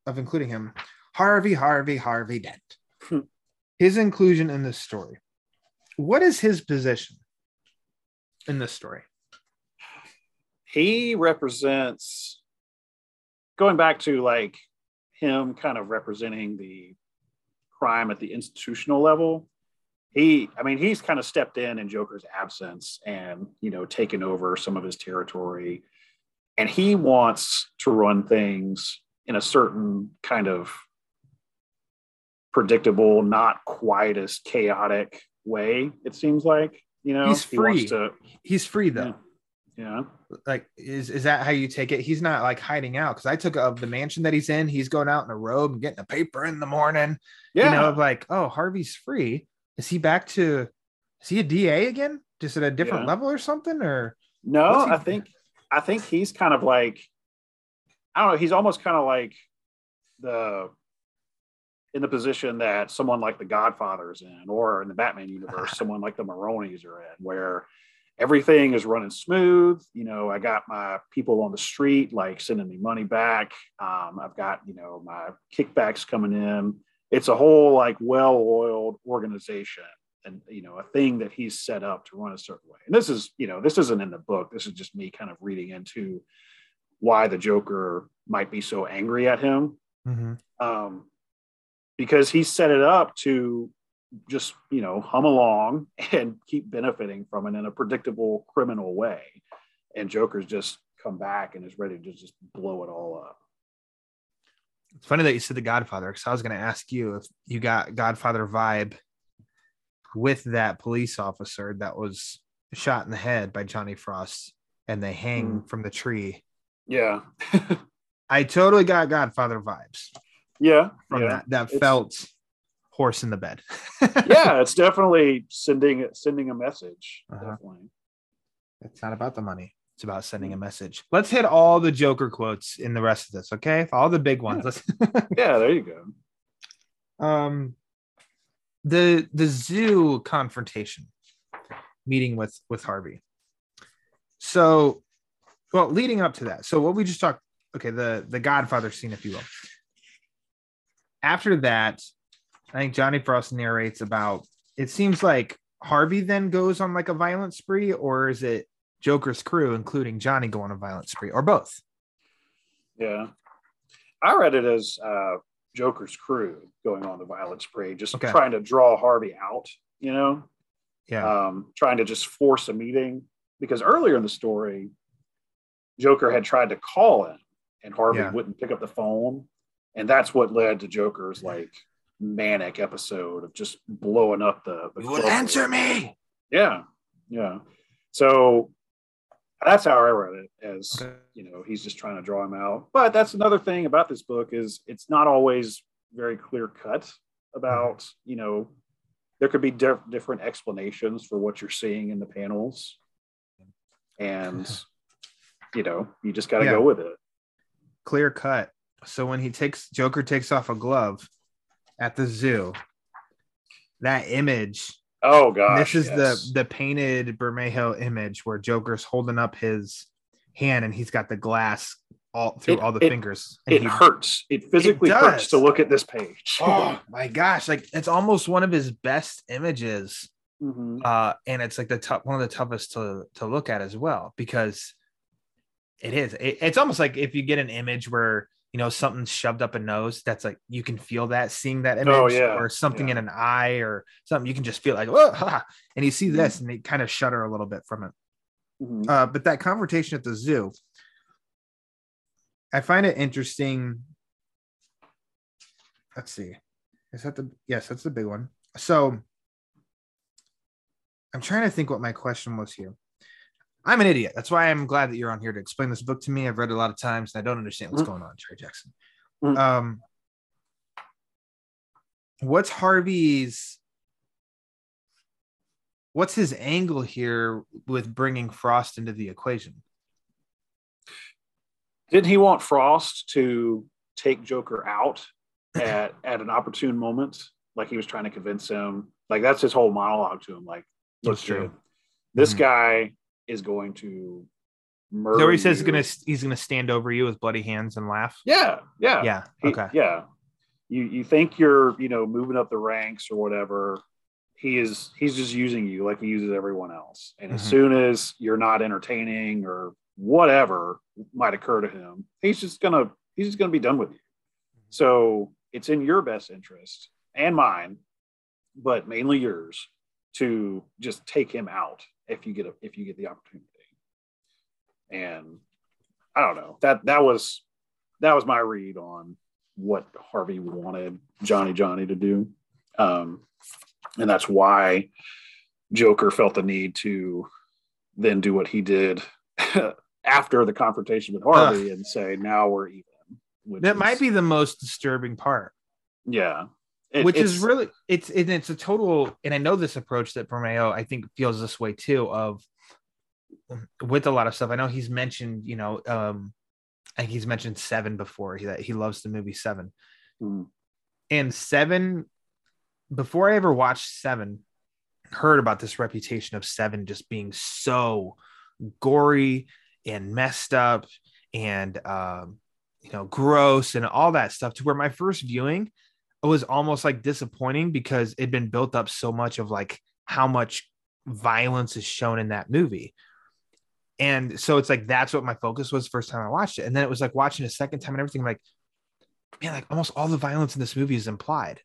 of including him, Harvey, Harvey, Harvey Dent. Hmm. His inclusion in this story. What is his position in this story? He represents, going back to like him kind of representing the crime at the institutional level. He, I mean, he's kind of stepped in in Joker's absence and, you know, taken over some of his territory. And he wants to run things in a certain kind of predictable, not quite as chaotic way, it seems like, you know. He's free. He wants to, he's free, though. Yeah. yeah. Like, is, is that how you take it? He's not, like, hiding out. Because I took of the mansion that he's in, he's going out in a robe and getting a paper in the morning. Yeah. You know, of like, oh, Harvey's free. Is he back to, is he a D A again? Just at a different yeah. level or something? Or no, I think, I think he's kind of like, I don't know. He's almost kind of like the, in the position that someone like the Godfather is in, or in the Batman universe, someone like the Maronis are in, where everything is running smooth. You know, I got my people on the street, like sending me money back. Um, I've got, you know, my kickbacks coming in. It's a whole like well-oiled organization and, you know, a thing that he's set up to run a certain way. And this is, you know, this isn't in the book. This is just me kind of reading into why the Joker might be so angry at him. Mm-hmm. Um, because he set it up to just, you know, hum along and keep benefiting from it in a predictable criminal way. And Joker's just come back and is ready to just blow it all up. It's funny that you said the Godfather, because I was going to ask you if you got Godfather vibe with that police officer that was shot in the head by Johnny Frost and they hang mm. from the tree. Yeah. I totally got Godfather vibes. Yeah. From yeah. that, that felt horse in the bed. Yeah. It's definitely sending, sending a message. Uh-huh. Definitely. It's not about the money. It's about sending a message. Let's hit all the Joker quotes in the rest of this, okay? All the big ones. Let's yeah, there you go. Um, the the zoo confrontation, meeting with with Harvey. So, well, leading up to that. So what we just talked, okay, the the Godfather scene, if you will. After that, I think Johnny Frost narrates about, it seems like Harvey then goes on like a violent spree, or is it Joker's crew, including Johnny, go on a violent spree, or both? Yeah. I read it as uh, Joker's crew going on the violent spree, just okay. trying to draw Harvey out, you know? Yeah. Um, trying to just force a meeting. Because earlier in the story, Joker had tried to call him, and Harvey yeah. wouldn't pick up the phone. And that's what led to Joker's, like, manic episode of just blowing up the... the you would answer me! Yeah. Yeah. So... that's how I read it, as, okay. you know, he's just trying to draw him out. But that's another thing about this book, is it's not always very clear cut about, you know, there could be diff- different explanations for what you're seeing in the panels. And, you know, you just got to yeah. go with it. Clear cut. So when he takes, Joker takes off a glove at the zoo, that image... oh god! This is yes. the the painted Bermejo image where Joker's holding up his hand and he's got the glass all through it, all the it, fingers. And it he, hurts. It physically it hurts to look at this page. Oh my gosh! Like, it's almost one of his best images, mm-hmm. uh, and it's like the tough one of the toughest to to look at as well, because it is. It, it's almost like if you get an image where, you know, something's shoved up a nose, that's like, you can feel that seeing that image, oh, yeah. or something yeah. in an eye or something, you can just feel like, oh, and you see this and they kind of shudder a little bit from it. Mm-hmm. Uh, but that confrontation at the zoo, I find it interesting. Let's see. Is that the, yes, that's the big one. So I'm trying to think what my question was here. I'm an idiot. That's why I'm glad that you're on here to explain this book to me. I've read it a lot of times and I don't understand what's mm-hmm. going on, Trey Jackson. Mm-hmm. Um, what's Harvey's what's his angle here with bringing Frost into the equation? Did he want Frost to take Joker out at, at an opportune moment? Like he was trying to convince him, like that's his whole monologue to him. Like, that's true. Dude, this mm-hmm. guy is going to murder. So he says he's gonna he's gonna stand over you with bloody hands and laugh. Yeah, yeah, yeah. He, okay, yeah. You you think you're you know moving up the ranks or whatever. He is he's just using you like he uses everyone else. And mm-hmm. as soon as you're not entertaining or whatever might occur to him, he's just gonna he's just gonna be done with you. So it's in your best interest and mine, but mainly yours, to just take him out if you get a, if you get the opportunity. And I don't know, that that was that was my read on what Harvey wanted Johnny Johnny to do, um, and that's why Joker felt the need to then do what he did after the confrontation with Harvey uh, and say, "Now we're even." Which that is, might be the most disturbing part. Yeah. It, Which is really, it's it, it's a total, and I know this approach that Bermejo, I think, feels this way too, of with a lot of stuff. I know he's mentioned, you know, um, I think he's mentioned Seven before, that he, he loves the movie Seven. Mm. And Seven, before I ever watched Seven, heard about this reputation of Seven just being so gory and messed up and, um, you know, gross and all that stuff, to where my first viewing, it was almost like disappointing because it'd been built up so much of like how much violence is shown in that movie. And so it's like, that's what my focus was the first time I watched it. And then it was like watching a second time and everything. I'm like, man, like almost all the violence in this movie is implied.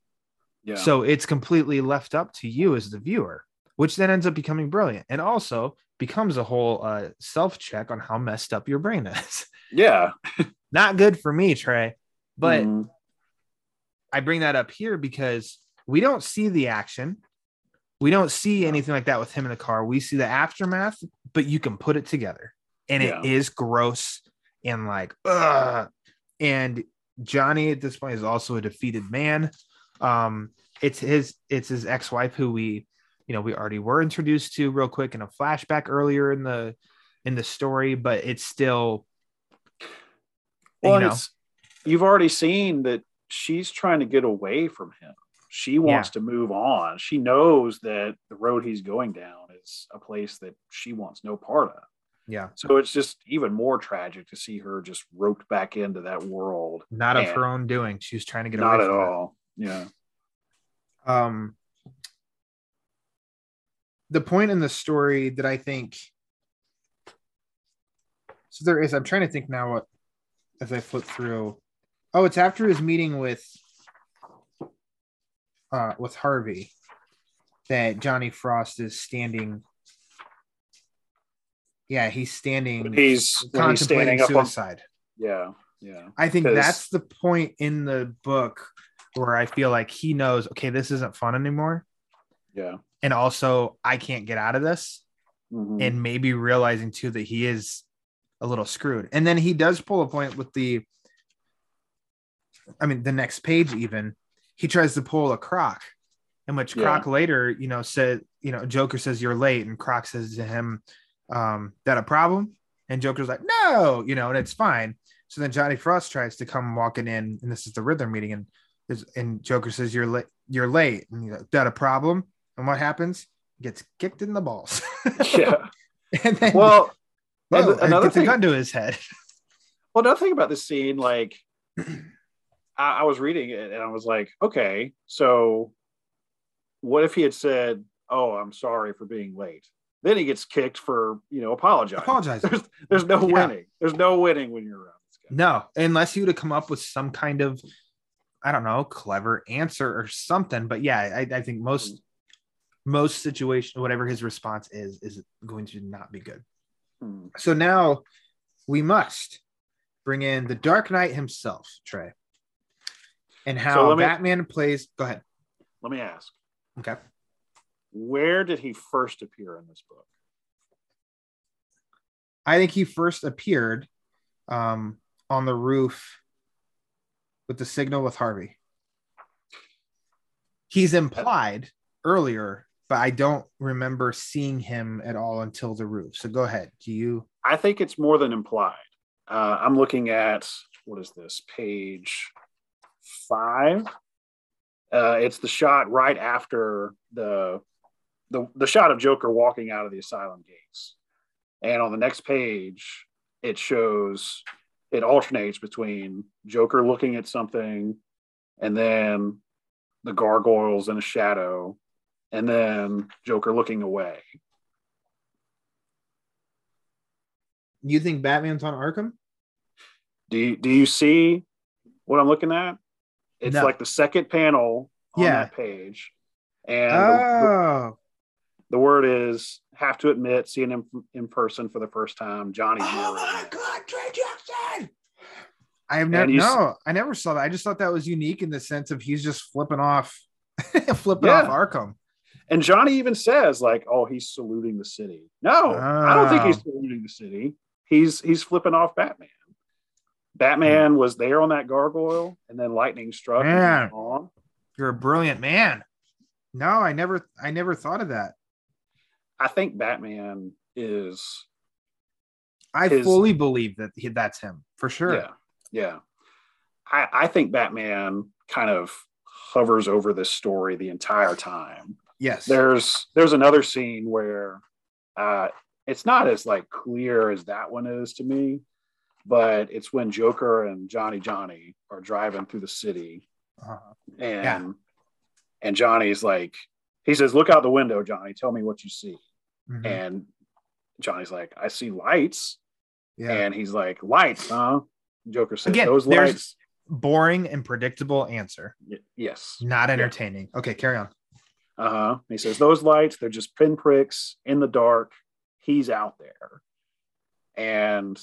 Yeah. So it's completely left up to you as the viewer, which then ends up becoming brilliant. And also becomes a whole uh, self-check on how messed up your brain is. Yeah. Not good for me, Trey, but mm. I bring that up here because we don't see the action. We don't see anything like that with him in the car. We see the aftermath, but you can put it together. And yeah. it is gross and like, ugh. And Johnny at this point is also a defeated man. Um, it's his it's his ex-wife who we, you know, we already were introduced to real quick in a flashback earlier in the in the story, but it's still well, you know, it's, you've already seen that. She's trying to get away from him. She wants yeah. to move on. She knows that the road he's going down is a place that she wants no part of. Yeah. So it's just even more tragic to see her just roped back into that world. Not of her own doing. She's trying to get away from it. Not at all. Yeah. Um, the point in the story that I think, so there is, I'm trying to think now what, as I flip through, oh, it's after his meeting with uh, with Harvey that Johnny Frost is standing. Yeah, he's standing. When he's, when he's standing up suicide. On... Yeah, yeah. I think cause... that's the point in the book where I feel like he knows, okay, this isn't fun anymore. Yeah. And also, I can't get out of this. Mm-hmm. And maybe realizing, too, that he is a little screwed. And then he does pull a point with the I mean, the next page, even he tries to pull a Croc, in which yeah. Croc later, you know, said, you know, Joker says you're late, and Croc says to him, um, "That a problem?" And Joker's like, "No," you know, and it's fine. So then Johnny Frost tries to come walking in, and this is the Riddler meeting, and and Joker says you're late, you're late, and he's like, "That a problem?" And what happens? He gets kicked in the balls. yeah. And then, well, oh, and another thing, a gun to his head. Well, another thing about this scene, like. I was reading it and I was like, okay, so what if he had said, "Oh, I'm sorry for being late." Then he gets kicked for, you know, apologizing. Apologizing. There's, there's no yeah. winning. There's no winning when you're around this guy. No, unless you would have come up with some kind of, I don't know, clever answer or something. But yeah, I, I think most most situation, whatever his response is, is going to not be good. Hmm. So now we must bring in the Dark Knight himself, Trey. And how so me, Batman plays. Go ahead. Let me ask. Okay. Where did he first appear in this book? I think he first appeared um, on the roof with the signal with Harvey. He's implied earlier but I don't remember seeing him at all until The Roof. So go ahead. Do you? I think it's more than implied. Uh, I'm looking at, what is this, page five? Uh, it's the shot right after the, the the shot of Joker walking out of the asylum gates. And on the next page, it shows, it alternates between Joker looking at something and then the gargoyles in a shadow and then Joker looking away. You think Batman's on Arkham? Do you, do you see what I'm looking at? It's no. like the second panel on yeah. that page. And oh. the, the word is, have to admit, seeing him in person for the first time, Johnny. Oh my it. God, Trey Jackson! I have never, no, I never saw that. I just thought that was unique in the sense of he's just flipping off, flipping yeah. off Arkham. And Johnny even says, like, oh, he's saluting the city. No, oh. I don't think he's saluting the city. He's, he's flipping off Batman. Batman was there on that gargoyle, and then lightning struck. Man, on. You're a brilliant man. No, I never, I never thought of that. I think Batman is. I his, fully believe that he, that's him for sure. Yeah, yeah. I, I think Batman kind of hovers over this story the entire time. Yes, there's there's another scene where uh, it's not as like clear as that one is to me. But it's when Joker and Johnny Johnny are driving through the city. Uh, and yeah. and Johnny's like, he says, look out the window, Johnny, tell me what you see. Mm-hmm. And Johnny's like, I see lights. Yeah. And he's like, lights, huh? Joker says, again, those lights. Boring and predictable answer. Y- yes. Not entertaining. Yeah. Okay, carry on. Uh-huh. He says, those lights, they're just pinpricks in the dark. He's out there. And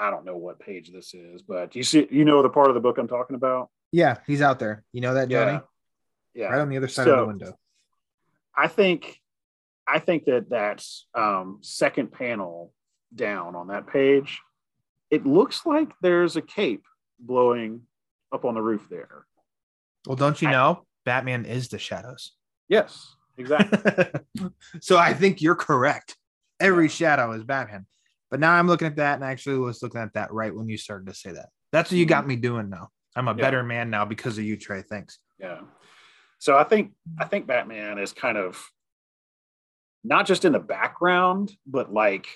I don't know what page this is, but you see, you know the part of the book I'm talking about? Yeah, he's out there. You know that, Johnny? Yeah. yeah. Right on the other side so, of the window. I think I think that that's um, second panel down on that page. It looks like there's a cape blowing up on the roof there. Well, don't you I, know? Batman is the shadows. Yes, exactly. So I think you're correct. Every shadow is Batman. But now I'm looking at that, and I actually was looking at that right when you started to say that. That's what you got me doing now. I'm a yeah. better man now because of you, Trey. Thanks. Yeah. So I think I think Batman is kind of not just in the background, but like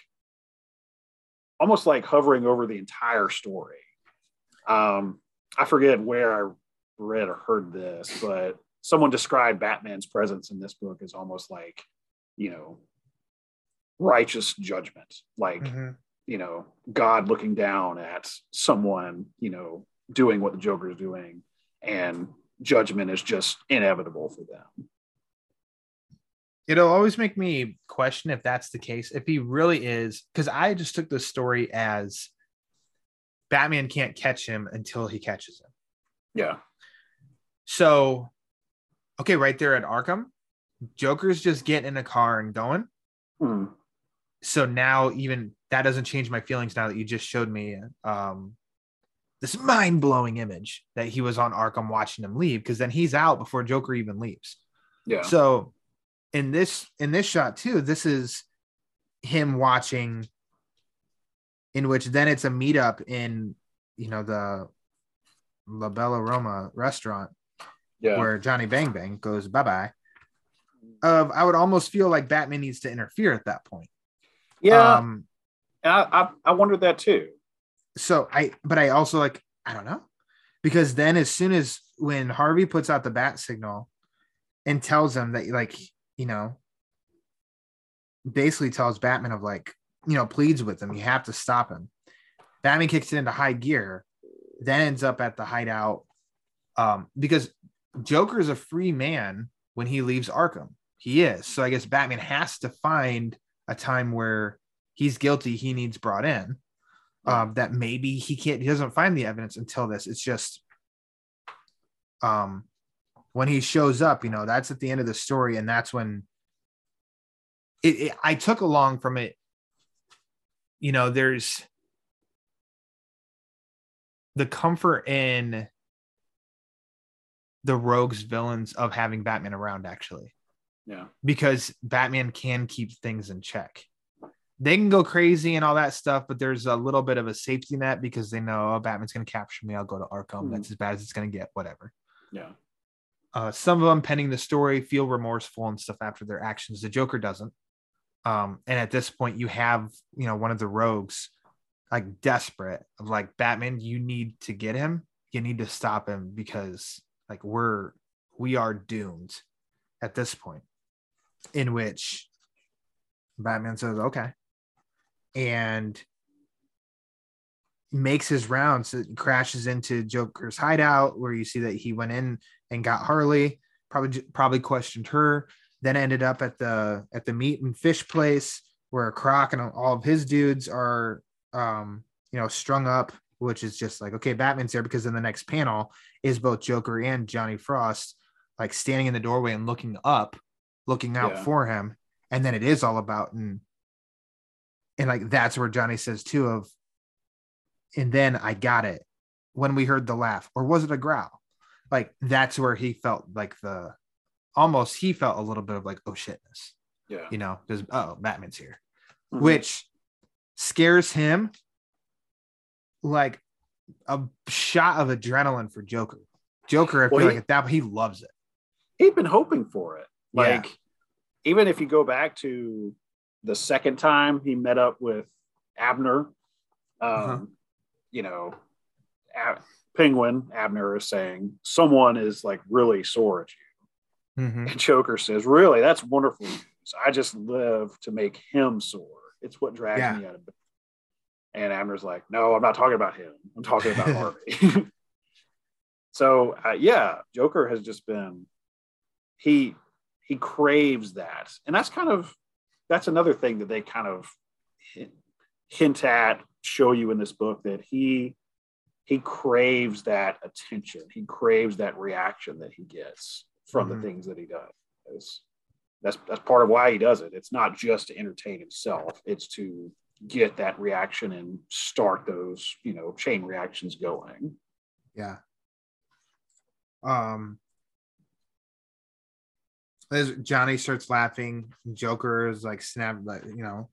almost like hovering over the entire story. Um, I forget where I read or heard this, but someone described Batman's presence in this book as almost like, you know, righteous judgment, like mm-hmm. you know, God looking down at someone, you know, doing what the Joker is doing, and judgment is just inevitable for them. It'll always make me question if that's the case, if he really is, because I just took this story as Batman can't catch him until he catches him. Yeah. So, okay, right there at Arkham, Joker's just getting in a car and going. Mm. So now even that doesn't change my feelings now that you just showed me um, this mind-blowing image that he was on Arkham watching him leave, because then he's out before Joker even leaves. Yeah. So in this in this shot too, this is him watching, in which then it's a meetup in, you know, the La Bella Roma restaurant yeah. where Johnny Bang Bang goes bye-bye. Of I would almost feel like Batman needs to interfere at that point. Yeah, um, I, I I wondered that too. So I, but I also like I don't know, because then as soon as when Harvey puts out the bat signal and tells him that, like, you know, basically tells Batman of like, you know, pleads with him, you have to stop him. Batman kicks it into high gear, then ends up at the hideout um, because Joker is a free man when he leaves Arkham. He is. So I guess Batman has to find a time where he's guilty, he needs brought in. Um, that maybe he can't, he doesn't find the evidence until this. It's just um, when he shows up, you know, that's at the end of the story. And that's when it, it, I took along from it, you know, there's the comfort in the rogues villains of having Batman around, actually. Yeah. Because Batman can keep things in check. They can go crazy and all that stuff, but there's a little bit of a safety net because they know, oh, Batman's going to capture me. I'll go to Arkham. Mm-hmm. That's as bad as it's going to get, whatever. Yeah. Uh, some of them, pending the story, feel remorseful and stuff after their actions. The Joker doesn't. Um, and at this point, you have, you know, one of the rogues like desperate of like, Batman, you need to get him. You need to stop him because like we're, we are doomed at this point, in which Batman says, okay. And makes his rounds, crashes into Joker's hideout, where you see that he went in and got Harley, probably probably questioned her, then ended up at the at the meat and fish place where Croc and all of his dudes are um you know strung up, which is just like, okay, Batman's there, because in the next panel is both Joker and Johnny Frost like standing in the doorway and looking up, looking out yeah. for him. And then it is all about and And like, that's where Johnny says too of, and then I got it when we heard the laugh, or was it a growl? Like, that's where he felt like the, almost he felt a little bit of like, oh shitness, yeah, you know, because oh, Batman's here, mm-hmm. which scares him like a shot of adrenaline for Joker. Joker, I feel well, he, like at that, he loves it. He'd been hoping for it. Like, yeah. even if you go back to the second time he met up with Abner, um, uh-huh. you know, Ab- Penguin, Abner is saying, someone is like really sore at you. Mm-hmm. And Joker says, really, that's wonderful news. I just live to make him sore. It's what drags yeah. me out of bed. And Abner's like, no, I'm not talking about him. I'm talking about Harvey. So, uh, yeah, Joker has just been, he he craves that. And that's kind of, that's another thing that they kind of hint at, show you in this book, that he he craves that attention. He craves that reaction that he gets from mm-hmm. the things that he does. That's, that's part of why he does it. It's not just to entertain himself. It's to get that reaction and start those, you know, chain reactions going. Yeah. Um. As Johnny starts laughing, Joker is like, snap, like, you know,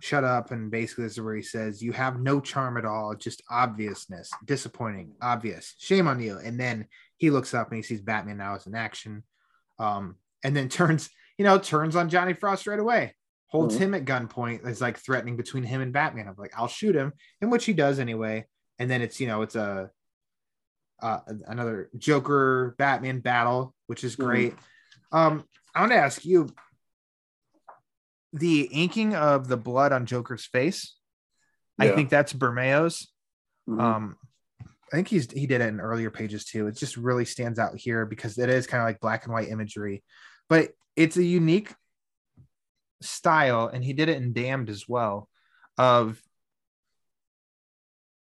shut up. And basically this is where he says, you have no charm at all, just obviousness, disappointing, obvious, shame on you. And then he looks up and he sees Batman now is in action. Um, and then turns, you know, turns on Johnny Frost right away, holds mm-hmm. him at gunpoint. It's like threatening between him and Batman. I'm like, I'll shoot him, and which he does anyway. And then it's, you know, it's a, uh, another Joker Batman battle, which is great. Mm-hmm. Um, I want to ask you, the inking of the blood on Joker's face, yeah. I think that's Bermejo's. Mm-hmm. Um, I think he's he did it in earlier pages too. It just really stands out here because it is kind of like black and white imagery, but it's a unique style, and he did it in Damned as well, of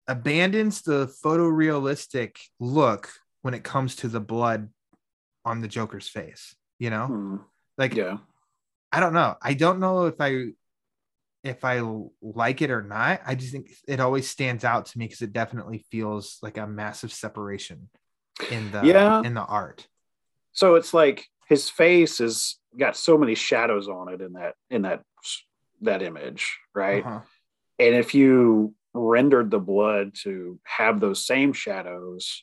abandons the photorealistic look when it comes to the blood on the Joker's face. You know, hmm. like, yeah. I don't know. I don't know if I, if I like it or not. I just think it always stands out to me because it definitely feels like a massive separation in the, yeah. in the art. So it's like his face has got so many shadows on it in that, in that, that image. Right. Uh-huh. And if you rendered the blood to have those same shadows,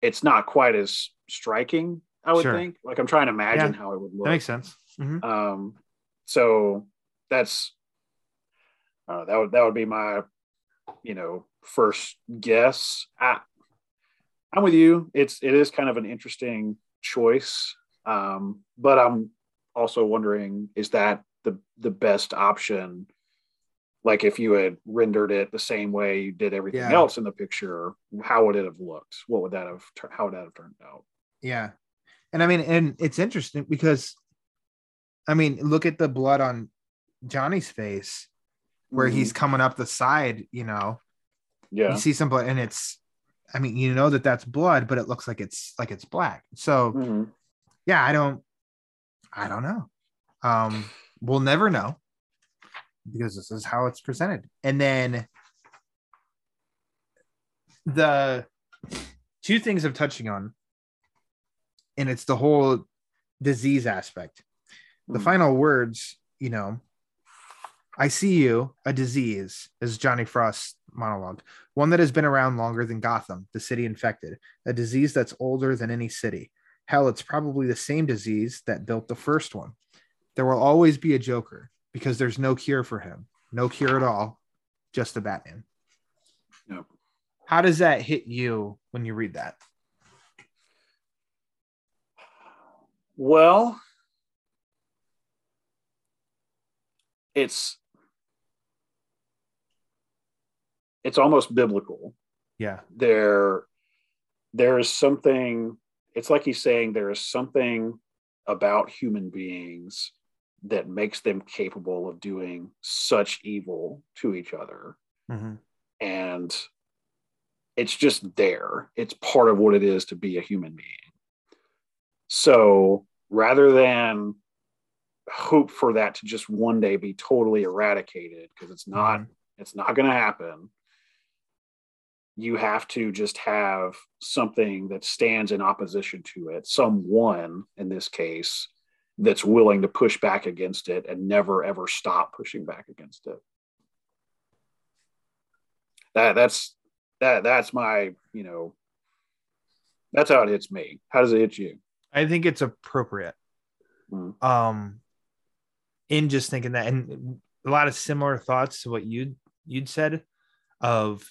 it's not quite as striking, I would sure. think. Like, I'm trying to imagine yeah. how it would look. That makes sense. Mm-hmm. Um, so that's uh, that would that would be my, you know, first guess. I, I'm with you. It's it is kind of an interesting choice, um, but I'm also wondering, is that the the best option? Like, if you had rendered it the same way you did everything yeah. else in the picture, how would it have looked? What would that have? How would that have turned out? Yeah. And I mean, and it's interesting because, I mean, look at the blood on Johnny's face where mm-hmm. he's coming up the side, you know, yeah, you see some blood, and it's, I mean, you know that that's blood, but it looks like it's like it's black. So mm-hmm. yeah, I don't, I don't know. Um, we'll never know because this is how it's presented. And then the two things I'm touching on, and it's the whole disease aspect. The mm. final words, you know, I see you, a disease, is Johnny Frost's monologue. One that has been around longer than Gotham, the city infected. A disease that's older than any city. Hell, it's probably the same disease that built the first one. There will always be a Joker because there's no cure for him. No cure at all. Just a Batman. Yep. How does that hit you when you read that? Well, it's it's almost biblical. Yeah. There, there is something, it's like he's saying there is something about human beings that makes them capable of doing such evil to each other. Mm-hmm. And it's just there. It's part of what it is to be a human being. So rather than hope for that to just one day be totally eradicated, because it's not, mm-hmm. it's not going to happen. You have to just have something that stands in opposition to it, someone in this case that's willing to push back against it and never ever stop pushing back against it. That that's that that's my, you know, that's how it hits me. How does it hit you? I think it's appropriate. Mm-hmm. Um, in just thinking that, and a lot of similar thoughts to what you you'd said of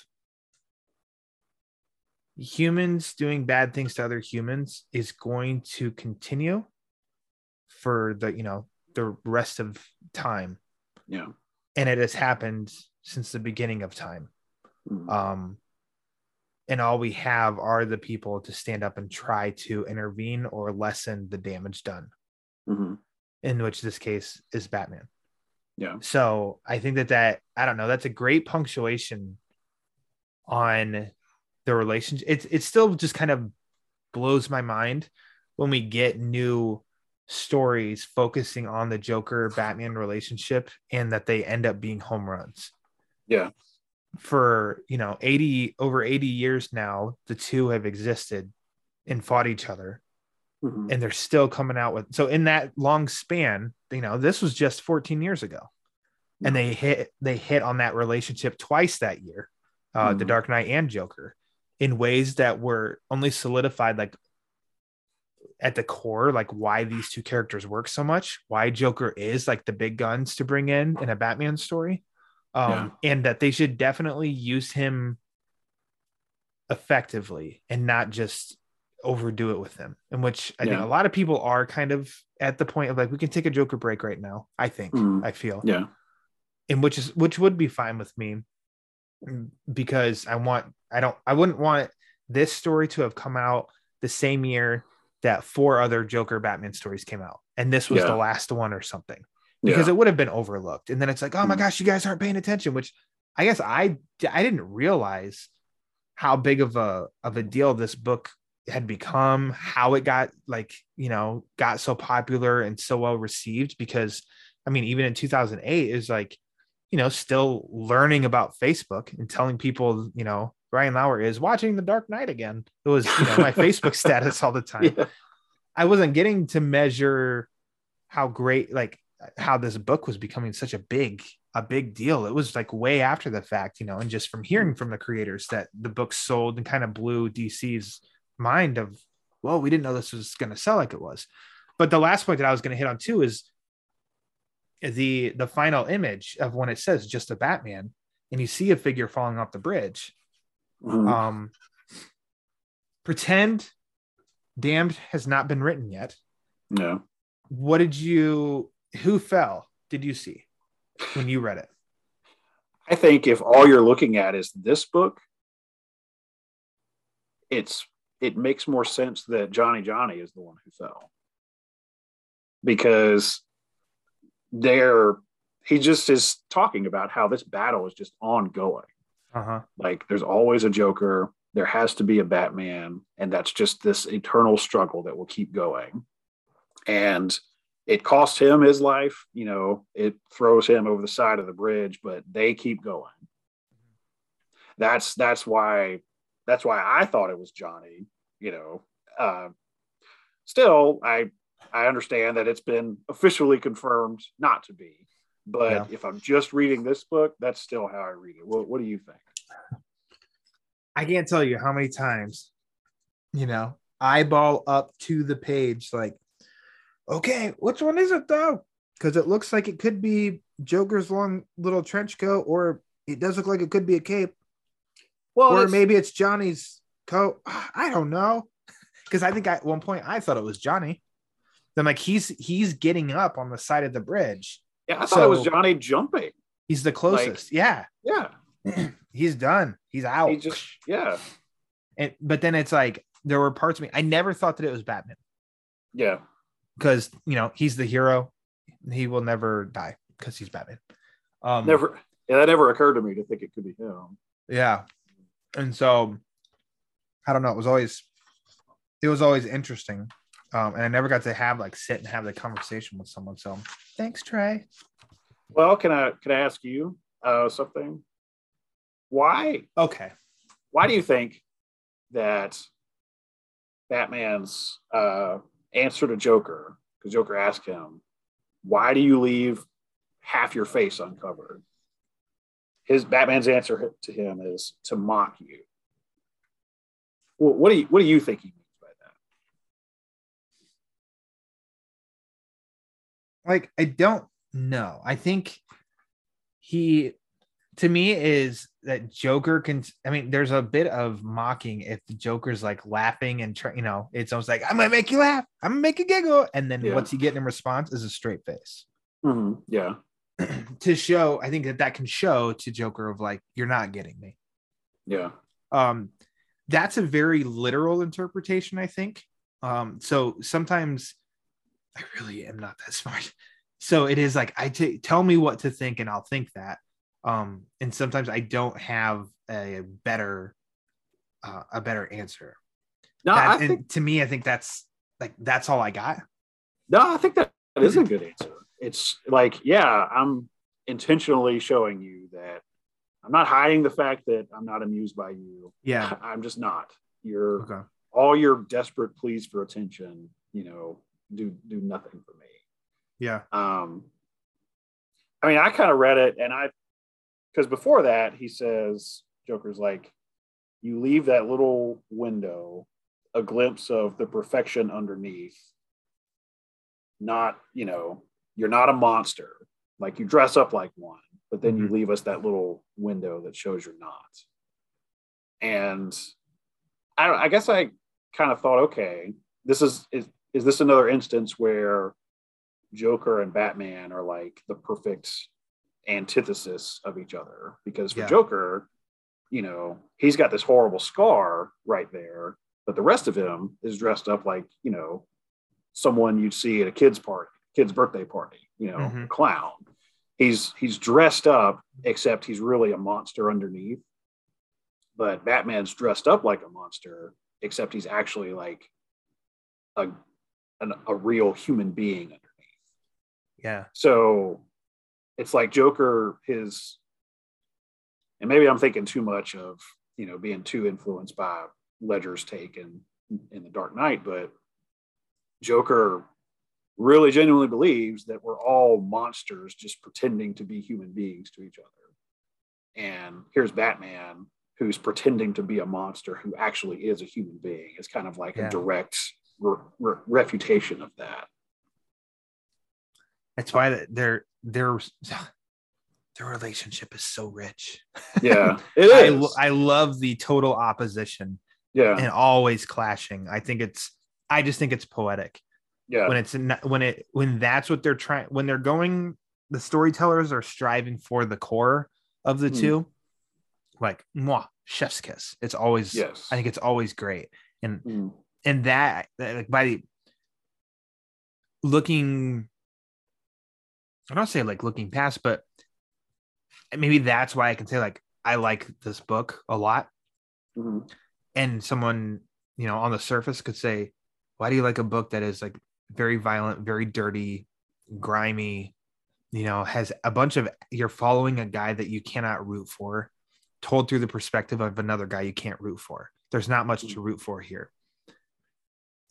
humans doing bad things to other humans is going to continue for the, you know, the rest of time. Yeah. And it has happened since the beginning of time. Mm-hmm. Um, and all we have are the people to stand up and try to intervene or lessen the damage done. Mm-hmm. In which this case is Batman. Yeah. So I think that that, I don't know, that's a great punctuation on the relationship. It's it still just kind of blows my mind when we get new stories focusing on the Joker Batman relationship and that they end up being home runs. Yeah. For, you know, eighty over eighty years now, the two have existed and fought each other. Mm-hmm. And they're still coming out with, so in that long span, you know, this was just fourteen years ago. Mm-hmm. And they hit they hit on that relationship twice that year, uh mm-hmm. the Dark Knight and Joker, in ways that were only solidified, like at the core, like why these two characters work so much, why Joker is like the big guns to bring in in a Batman story. Um, yeah. And that they should definitely use him effectively and not just overdo it with him, in which I yeah. think a lot of people are kind of at the point of like, we can take a Joker break right now. I think mm. I feel, yeah. And which is, which would be fine with me, because I want, I don't, I wouldn't want this story to have come out the same year that four other Joker Batman stories came out. And this was yeah. the last one or something, because yeah. it would have been overlooked. And then it's like, oh my gosh, you guys aren't paying attention, which I guess I, I didn't realize how big of a, of a deal this book had become, how it got like, you know, got so popular and so well received, because I mean, even in two thousand eight is like, you know, still learning about Facebook and telling people, you know, Ryan Lauer is watching The Dark Knight again. It was, you know, my Facebook status all the time. Yeah. I wasn't getting to measure how great, like how this book was becoming such a big, a big deal. It was like way after the fact, you know, and just from hearing from the creators that the book sold and kind of blew D C's mind of, well, we didn't know this was going to sell like it was. But the last point that I was going to hit on too is the, the final image of when it says just a Batman and you see a figure falling off the bridge. Mm-hmm. Um, pretend Damned has not been written yet. No. What did you, who fell did you see when you read it? I think if all you're looking at is this book, it's, it makes more sense that Johnny Johnny is the one who fell, because they're, he just is talking about how this battle is just ongoing. Uh-huh. Like there's always a Joker, there has to be a Batman, and that's just this eternal struggle that will keep going. And it costs him his life, you know, it throws him over the side of the bridge, but they keep going. That's that's why that's why I thought it was Johnny, you know. Uh, still, I I understand that it's been officially confirmed not to be, but yeah. if I'm just reading this book, that's still how I read it. What, what do you think? I can't tell you how many times, you know, eyeball up to the page, like, okay, which one is it though? Because it looks like it could be Joker's long little trench coat, or it does look like it could be a cape. Well, or it's... maybe it's Johnny's coat. I don't know. Because I think at one point I thought it was Johnny. Then like he's he's getting up on the side of the bridge. Yeah, I thought so, it was Johnny jumping. He's the closest. Like, yeah. Yeah. He's done. He's out. He just, yeah. And but then it's like there were parts of me I never thought that it was Batman. Yeah. Because you know, he's the hero. He will never die because he's Batman. Um, never. Yeah, that never occurred to me to think it could be him. Yeah. And so I don't know. It was always it was always interesting. Um, and I never got to have like sit and have the conversation with someone. So thanks, Trey. Well, can I can I ask you uh, something? Why? Okay. Why do you think that Batman's uh, answer to Joker, because Joker asked him, why do you leave half your face uncovered? His Batman's answer to him is to mock you. Well, what do you what do you think he means by that? Like, I don't know. I think he, to me, is that Joker can. I mean, there's a bit of mocking if the Joker's like laughing and try, you know, it's almost like I'm gonna make you laugh, I'm gonna make you giggle, and then yeah. what's he getting in response is a straight face. Mm-hmm. Yeah. To show, I think that that can show to Joker of like, you're not getting me. Yeah. Um, that's a very literal interpretation, I think. Um, so sometimes I really am not that smart. So it is like, I t- tell me what to think and I'll think that. Um, and sometimes I don't have a better, uh, a better answer. No, that, I and think to me, I think that's like, that's all I got. No, I think that is a good answer. It's like, yeah, I'm intentionally showing you that I'm not hiding the fact that I'm not amused by you. Yeah. I'm just not. You're okay. All your desperate pleas for attention, you know, do do nothing for me. Yeah. Um, I mean, I kind of read it and I, because before that he says, Joker's like, you leave that little window, a glimpse of the perfection underneath. Not, you know, you're not a monster, like you dress up like one, but then mm-hmm. you leave us that little window that shows you're not. And I, I guess I kind of thought, okay, this is, is, is this another instance where Joker and Batman are like the perfect antithesis of each other? Because for yeah. Joker, you know, he's got this horrible scar right there, but the rest of him is dressed up like, you know, someone you'd see at a kid's party. Kid's birthday party, you know, mm-hmm. clown. He's he's dressed up, except he's really a monster underneath. But Batman's dressed up like a monster, except he's actually like a an, a real human being underneath. Yeah. So it's like Joker, his, and maybe I'm thinking too much of, you know, being too influenced by Ledger's take in, in The Dark Knight, but Joker really genuinely believes that we're all monsters just pretending to be human beings to each other. And here's Batman, who's pretending to be a monster who actually is a human being. It's kind of like yeah. a direct re- re- refutation of that. That's why their their their relationship is so rich. Yeah, it is. I, I love the total opposition. Yeah, and always clashing. I think it's. I just think it's poetic. Yeah. When it's in, when it when that's what they're trying when they're going, the storytellers are striving for the core of the mm. two, like mwah, chef's kiss. It's always yes. I think it's always great, and mm. and that like by looking, I don't say like looking past, but maybe that's why I can say like I like this book a lot, mm-hmm. and someone you know on the surface could say, why do you like a book that is like very violent, very dirty, grimy, you know, has a bunch of, you're following a guy that you cannot root for, told through the perspective of another guy you can't root for. There's not much to root for here.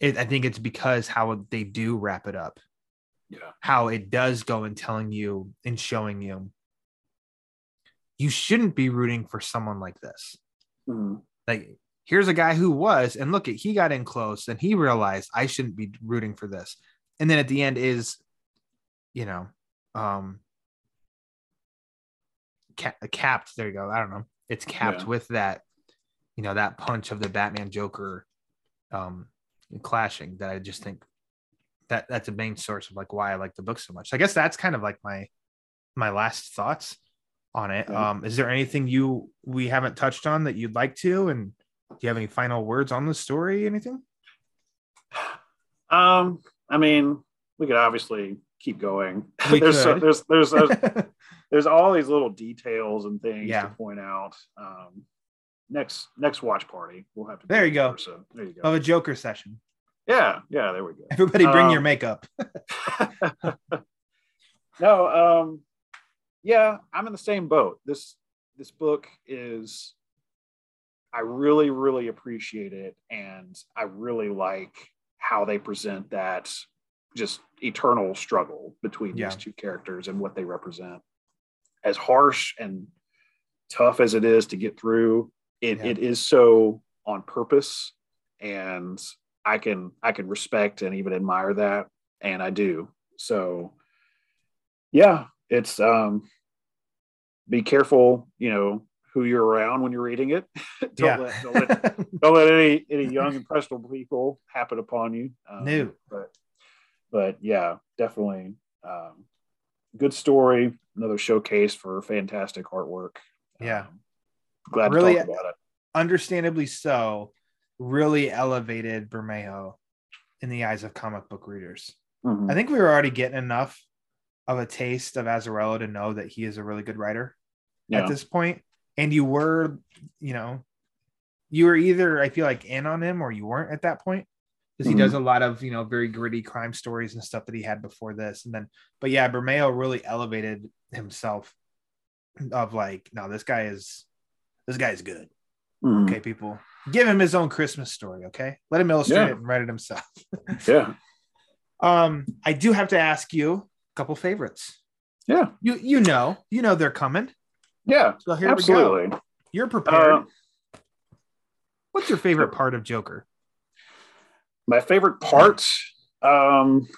it, I think it's because how they do wrap it up. Yeah. How it does go in telling you and showing you, you shouldn't be rooting for someone like this. Mm-hmm. Like, here's a guy who was, and look, at he got in close and he realized I shouldn't be rooting for this. And then at the end is, you know, um, ca- capped. There you go. I don't know. It's capped yeah. with that, you know, that punch of the Batman Joker um, clashing that I just think that that's a main source of like why I like the book so much. So I guess that's kind of like my, my last thoughts on it. Um, is there anything you, we haven't touched on that you'd like to, and do you have any final words on the story? Anything? Um, I mean, we could obviously keep going. there's, so, there's, there's, there's, there's all these little details and things yeah. to point out. Um, next, next watch party. We'll have to, there you go. So there you go. Of a Joker session. Yeah. Yeah. There we go. Everybody bring um, your makeup. no. Um, Yeah, I'm in the same boat. This this book is, I really, really appreciate it. And I really like how they present that just eternal struggle between yeah. these two characters and what they represent. As harsh and tough as it is to get through, it, yeah. it is so on purpose. And I can I can respect and even admire that. And I do. So, yeah. It's um, be careful, you know, who you're around when you're reading it. don't, yeah. let, don't let don't let any any young impressionable people happen upon you. Um, no, but but yeah, definitely um, good story. Another showcase for fantastic artwork. Yeah, um, glad really to talk about it. Understandably so, really elevated Bermejo in the eyes of comic book readers. Mm-hmm. I think we were already getting enough of a taste of Azzarello to know that he is a really good writer yeah. at this point. And you were, you know, you were either, I feel like, in on him or you weren't at that point, because mm-hmm. he does a lot of, you know, very gritty crime stories and stuff that he had before this. And then, but yeah, Bermejo really elevated himself of like, no, this guy is, this guy is good. Mm-hmm. Okay, people, give him his own Christmas story. Okay. Let him illustrate yeah. it and write it himself. yeah. Um, I do have to ask you, couple favorites. Yeah. You you know, you know they're coming. Yeah. So here absolutely. We go. You're prepared. Uh, What's your favorite part of Joker? My favorite part? Um no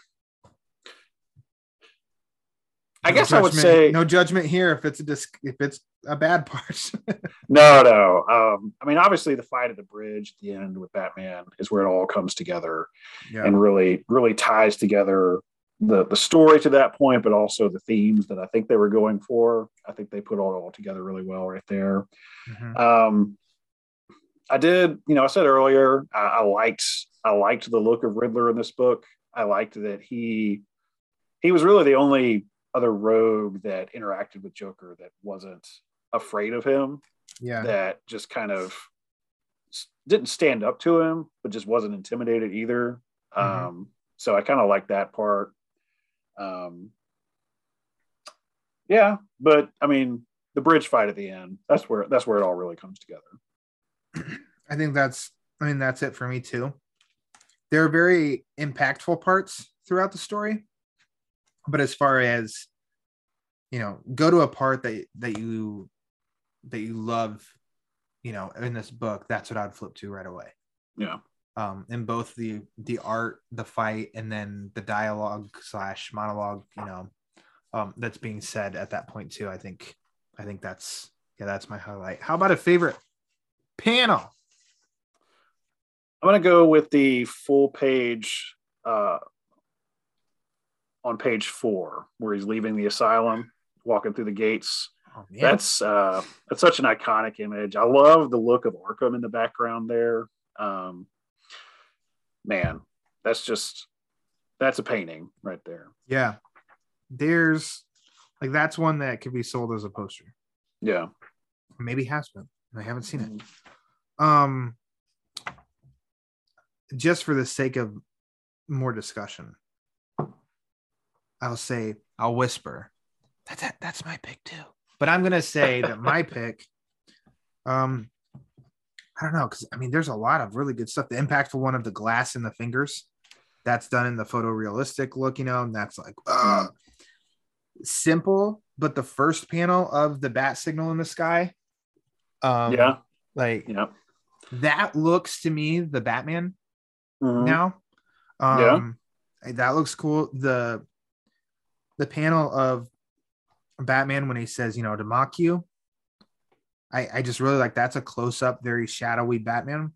I guess judgment. I would say no judgment here if it's a disc, if it's a bad part. no, no. Um I mean obviously the fight at the bridge at the end with Batman is where it all comes together yeah. and really really ties together the the story to that point, but also the themes that I think they were going for. I think they put all, all together really well right there. Mm-hmm. Um, I did, you know, I said earlier, I, I liked, I liked the look of Riddler in this book. I liked that he, he was really the only other rogue that interacted with Joker that wasn't afraid of him. Yeah. That just kind of didn't stand up to him, but just wasn't intimidated either. Mm-hmm. Um, so I kind of liked that part. Um, yeah, but I mean, the bridge fight at the end—that's where that's where it all really comes together. I think that's. I mean, that's it for me too. There are very impactful parts throughout the story, but as far as, you know, go to a part that that you that you love, you know, in this book, that's what I'd flip to right away. Yeah. Um, in both the the art, the fight, and then the dialogue slash monologue, you know, um, that's being said at that point too. I think, I think that's yeah, that's my highlight. How about a favorite panel? I'm gonna go with the full page uh, on page four, where he's leaving the asylum, walking through the gates. Oh, that's uh, that's such an iconic image. I love the look of Arkham in the background there. Um, Man, that's just that's a painting right there. Yeah, there's like that's one that could be sold as a poster. Yeah, maybe has been. I haven't seen it. Um, just for the sake of more discussion, I'll say I'll whisper that, that that's my pick too. But I'm gonna say that my pick. Um, I don't know, because I mean, there's a lot of really good stuff. The impactful one of the glass in the fingers, that's done in the photorealistic look, you know, and that's like uh, simple. But the first panel of the bat signal in the sky, um, yeah, like yeah. that looks to me the Batman mm-hmm. now. Um, yeah, that looks cool. The the panel of Batman when he says, you know, to mock you. I, I just really like that's a close-up, very shadowy Batman.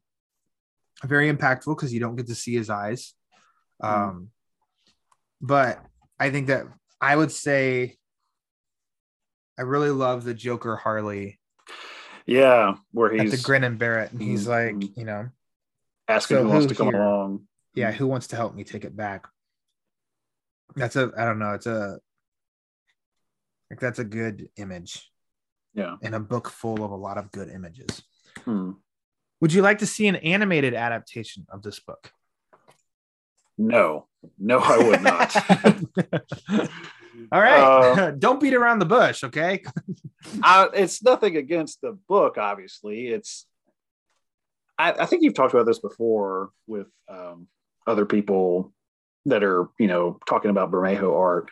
Very impactful because you don't get to see his eyes. Mm. Um, but I think that I would say I really love the Joker Harley. Yeah, where he's... At the grin and bear it. And he's mm-hmm. like, you know... Asking so who wants who to come here? along. Yeah, who wants to help me take it back? That's a... I don't know. It's a... Like, that's a good image. Yeah. And a book full of a lot of good images. Hmm. Would you like to see an animated adaptation of this book? No. No, I would not. All right. Uh, Don't beat around the bush, okay? I, it's nothing against the book, obviously. It's I, I think you've talked about this before with um, other people that are, you know, talking about Bermejo art.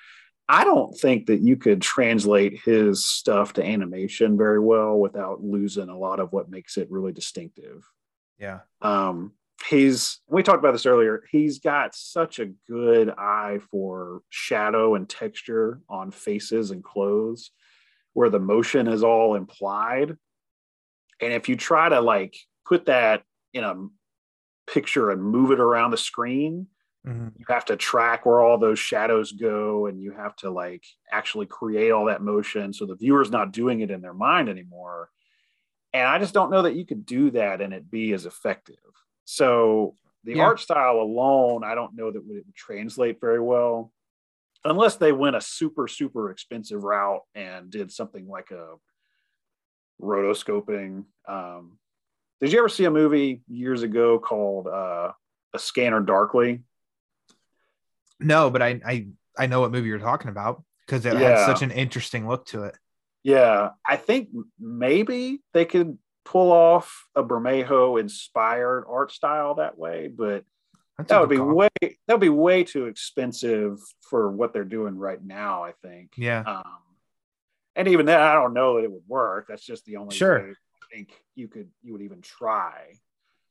I don't think that you could translate his stuff to animation very well without losing a lot of what makes it really distinctive. Yeah. Um, he's, we talked about this earlier. He's got such a good eye for shadow and texture on faces and clothes where the motion is all implied. And if you try to like put that in a picture and move it around the screen, mm-hmm. you have to track where all those shadows go and you have to like actually create all that motion. So the viewer's not doing it in their mind anymore. And I just don't know that you could do that and it be as effective. So the yeah. art style alone, I don't know that it would translate very well unless they went a super, super expensive route and did something like a rotoscoping. Um, did you ever see a movie years ago called uh, A Scanner Darkly? No, but I, I I know what movie you're talking about because it yeah. had such an interesting look to it. Yeah, I think maybe they could pull off a Bermejo inspired art style that way, but That's that would be call. way that would be way too expensive for what they're doing right now, I think. Yeah, um, and even then, I don't know that it would work. That's just the only sure. way I think you could you would even try.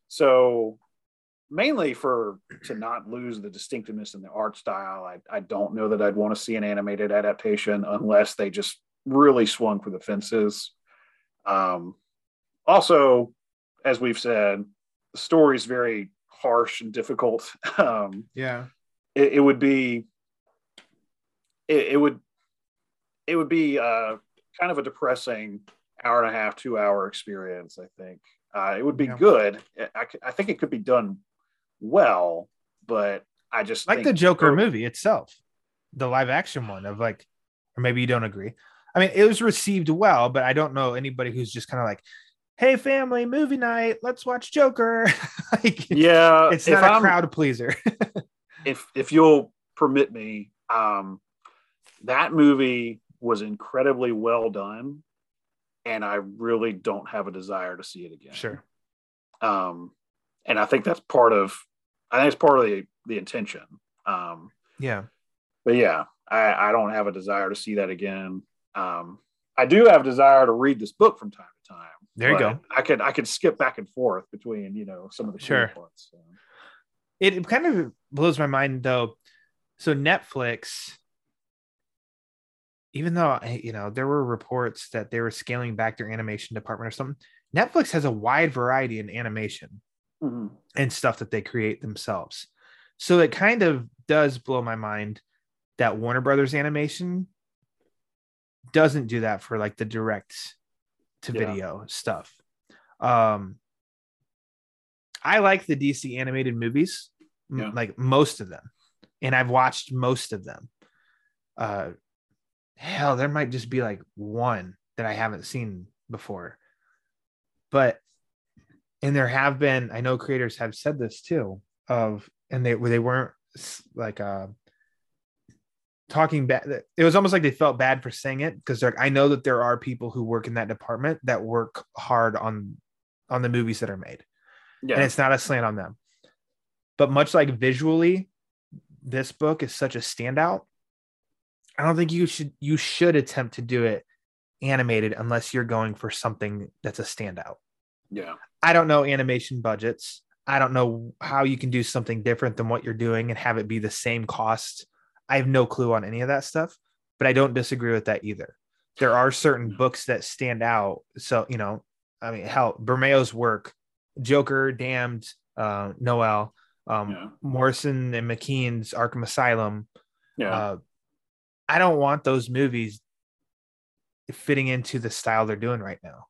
So. Mainly for to not lose the distinctiveness in the art style. I, I don't know that I'd want to see an animated adaptation unless they just really swung for the fences. Um, also, as we've said, the story's very harsh and difficult. Um, yeah, it, it would be it, it would it would be uh, kind of a depressing hour and a half, two hour experience. I think uh, it would be yeah. good. I, I think it could be done. Well, but I just like the Joker movie itself, the live action one of like, or maybe you don't agree. I mean, it was received well, but I don't know anybody who's just kind of like, hey, family, movie night, let's watch Joker. Like, yeah, it's not a I'm, crowd pleaser. if if you'll permit me, um, that movie was incredibly well done, and I really don't have a desire to see it again. Sure. Um, and I think that's part of. I think it's part of the, the intention. Um, yeah. But yeah, I, I don't have a desire to see that again. Um, I do have a desire to read this book from time to time. There you go. I could I could skip back and forth between, you know, some of the sure. parts. So. It, it kind of blows my mind, though. So Netflix, even though, you know, there were reports that they were scaling back their animation department or something, Netflix has a wide variety in animation. Mm-hmm. And stuff that they create themselves. So it kind of does blow my mind that Warner Brothers Animation doesn't do that for like the direct to video yeah. stuff. Um, I like the D C animated movies, yeah. m- like most of them. And I've watched most of them. Uh, hell, there might just be like one that I haven't seen before. But And there have been, I know creators have said this too, of, and they they weren't like uh, talking bad. It was almost like they felt bad for saying it because I know that there are people who work in that department that work hard on on the movies that are made. Yeah. And it's not a slant on them. But much like visually, this book is such a standout. I don't think you should you should attempt to do it animated unless you're going for something that's a standout. Yeah. I don't know animation budgets. I don't know how you can do something different than what you're doing and have it be the same cost. I have no clue on any of that stuff, but I don't disagree with that either. There are certain books that stand out. So, you know, I mean, hell, Bermejo's work, Joker, Damned, uh, Noel, um, yeah. Morrison and McKean's Arkham Asylum. Yeah. Uh, I don't want those movies fitting into the style they're doing right now.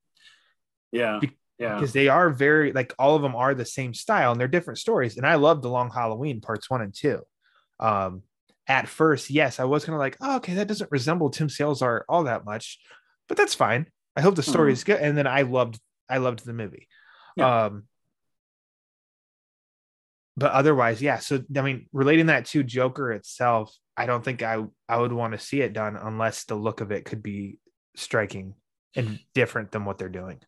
Yeah. Be- Yeah. Because they are very, like, all of them are the same style and they're different stories. And I love The Long Halloween parts one and two. Um, at first, yes, I was kind of like, oh, okay, that doesn't resemble Tim Sale's art all that much, but that's fine. I hope the story mm-hmm. is good. And then I loved, I loved the movie. Yeah. Um, but otherwise, yeah. So, I mean, relating that to Joker itself, I don't think I, I would want to see it done unless the look of it could be striking and different than what they're doing.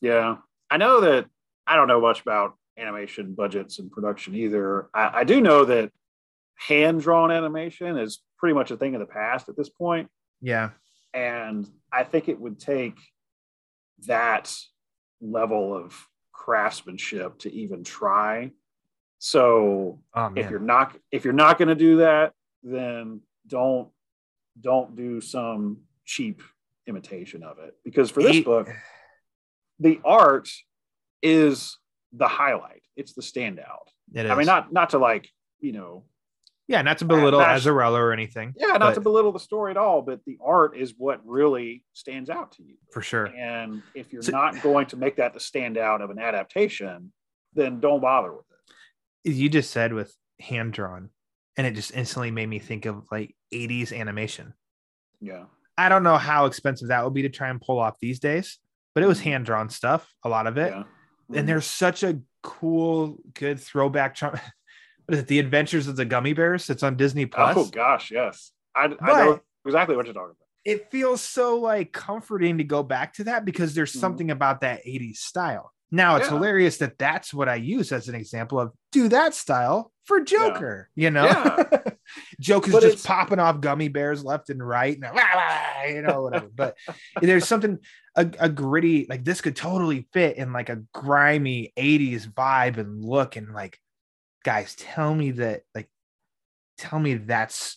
Yeah. I know that I don't know much about animation budgets and production either. I, I do know that hand-drawn animation is pretty much a thing of the past at this point. Yeah. And I think it would take that level of craftsmanship to even try. So oh, if you're not if you're not going to do that, then don't don't do some cheap imitation of it. Because for this Eight. book, the art is the highlight. It's the standout. It is. I mean, not not to like, you know. Yeah, not to belittle Azzarello or anything. Yeah, not but... to belittle the story at all, but the art is what really stands out to you. For sure. And if you're so... not going to make that the standout of an adaptation, then don't bother with it. You just said with hand-drawn, and it just instantly made me think of like eighties animation. Yeah. I don't know how expensive that would be to try and pull off these days. But it was hand-drawn stuff, a lot of it. Yeah. Mm-hmm. And there's such a cool, good throwback. What is it? The Adventures of the Gummy Bears. It's on Disney Plus. Oh, gosh, yes. I, I know exactly what you're talking about. It feels so, like, comforting to go back to that because there's mm-hmm. something about that eighties style. Now, it's yeah. hilarious that that's what I use as an example of do that style for Joker, yeah. you know? Yeah. Joker's but just it's... popping off gummy bears left and right, and, you know, whatever. But there's something... A, a gritty, like this could totally fit in like a grimy eighties vibe and look. And like, guys, tell me that, like, tell me that's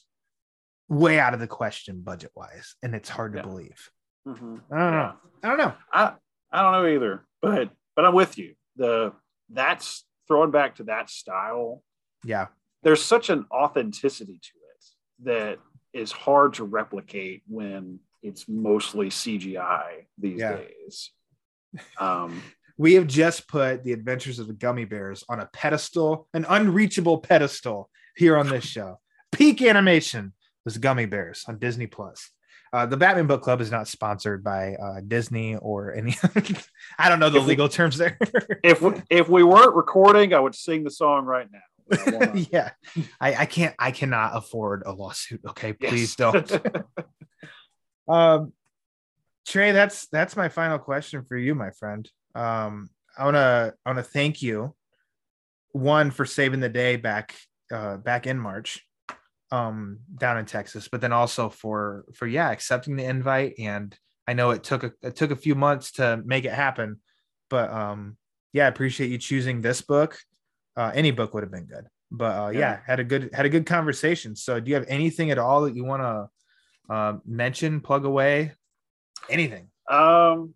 way out of the question budget wise. And it's hard to yeah. believe. Mm-hmm. I don't know. I don't know. I, I don't know either, but, but I'm with you. The that's throwing back to that style. Yeah. There's such an authenticity to it that is hard to replicate when it's mostly C G I these yeah. days. Um, we have just put The Adventures of the Gummy Bears on a pedestal, an unreachable pedestal here on this show. Peak animation was Gummy Bears on Disney Plus. Uh, the Batman Book Club is not sponsored by uh, Disney or any. I don't know the if legal we, terms there. if we, if we weren't recording, I would sing the song right now. I yeah, I, I can't. I cannot afford a lawsuit. Okay, please yes. don't. Um, Trey, that's, that's my final question for you, my friend. Um, I want to, I want to thank you one for saving the day back, uh, back in March, um, down in Texas, but then also for, for, yeah, accepting the invite. And I know it took, a, it took a few months to make it happen, but, um, yeah, I appreciate you choosing this book. Uh, any book would have been good, but, uh, yeah, yeah had a good, had a good conversation. So do you have anything at all that you want to Um, mention, plug away, anything? Um,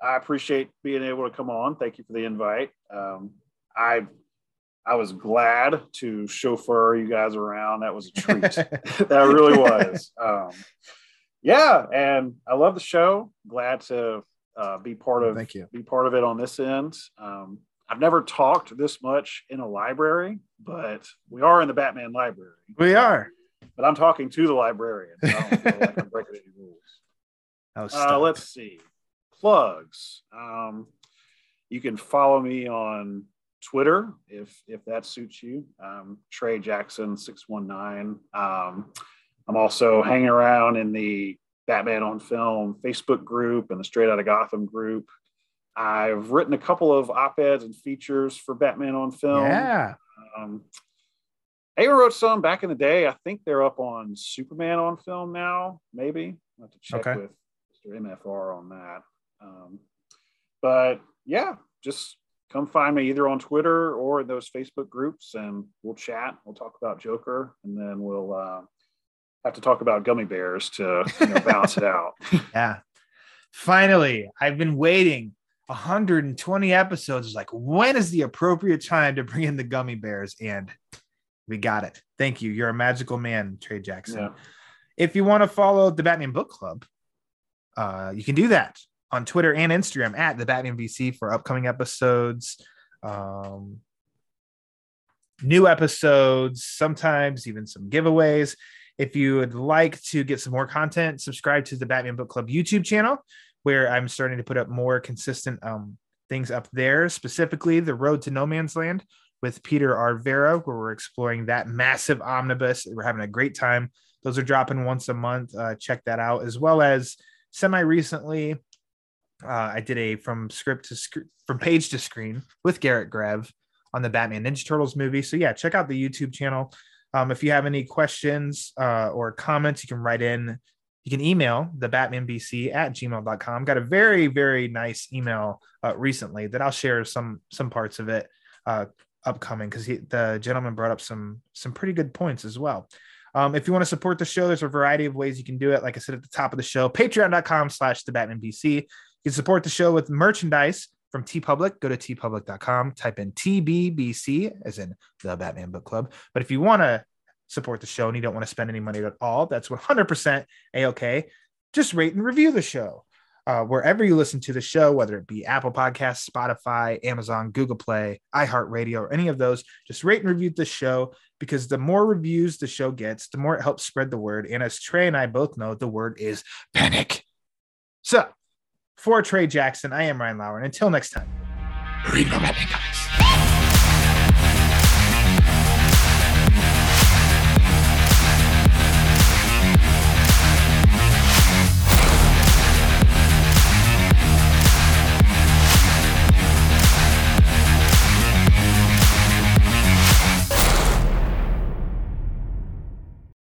I appreciate being able to come on. Thank you for the invite. Um, I I was glad to chauffeur you guys around. That was a treat. That really was. Um, yeah, and I love the show. Glad to uh, be part of. Thank you. Be part of it on this end. Um, I've never talked this much in a library, but we are in the Batman library. We are. But I'm talking to the librarian. So I don't feel like I'm breaking any rules. Oh, uh, let's see. Plugs. Um, you can follow me on Twitter if if that suits you. Um, Trey Jackson six one nine. Um, I'm also hanging around in the Batman on Film Facebook group and the Straight Outta Gotham group. I've written a couple of op-eds and features for Batman on Film. Yeah. Um, I even wrote some back in the day. I think they're up on Superman on Film now, maybe. I'll have to check okay. with Mister M F R on that. Um, but yeah, just come find me either on Twitter or in those Facebook groups, and we'll chat. We'll talk about Joker, and then we'll uh, have to talk about gummy bears to you know, balance it out. Yeah. Finally, I've been waiting one hundred twenty episodes. It's like, when is the appropriate time to bring in the gummy bears? And we got it. Thank you. You're a magical man, Trey Jackson. Yeah. If you want to follow the Batman Book Club, uh, you can do that on Twitter and Instagram at the Batman B C for upcoming episodes, um, new episodes, sometimes even some giveaways. If you would like to get some more content, subscribe to the Batman Book Club YouTube channel, where I'm starting to put up more consistent um, things up there, specifically The Road to No Man's Land with Peter Arvera, where we're exploring that massive omnibus. We're having a great time. Those are dropping once a month. Uh, check that out, as well as semi-recently, uh, I did a from script to sc- from page to screen with Garrett Grev on the Batman Ninja Turtles movie. So yeah, check out the YouTube channel. Um, if you have any questions uh, or comments, you can write in. You can email thebatmanbc at gmail dot com. Got a very, very nice email uh, recently that I'll share some some parts of it uh, upcoming, because the gentleman brought up some some pretty good points as well. Um, if you want to support the show, there's a variety of ways you can do it. Like I said at the top of the show, patreon dot com slash thebatmanbc. You can support the show with merchandise from TeePublic. Go to tee public dot com, type in T B B C, as in the Batman Book Club. But if you want to support the show and you don't want to spend any money at all, that's one hundred percent A-OK. Just rate and review the show uh, wherever you listen to the show, whether it be Apple Podcasts, Spotify, Amazon, Google Play, iHeartRadio, or any of those. Just rate and review the show, because the more reviews the show gets, the more it helps spread the word. And as Trey and I both know, the word is panic. So for Trey Jackson, I am Ryan Lauer. And until next time, read my Batman comics.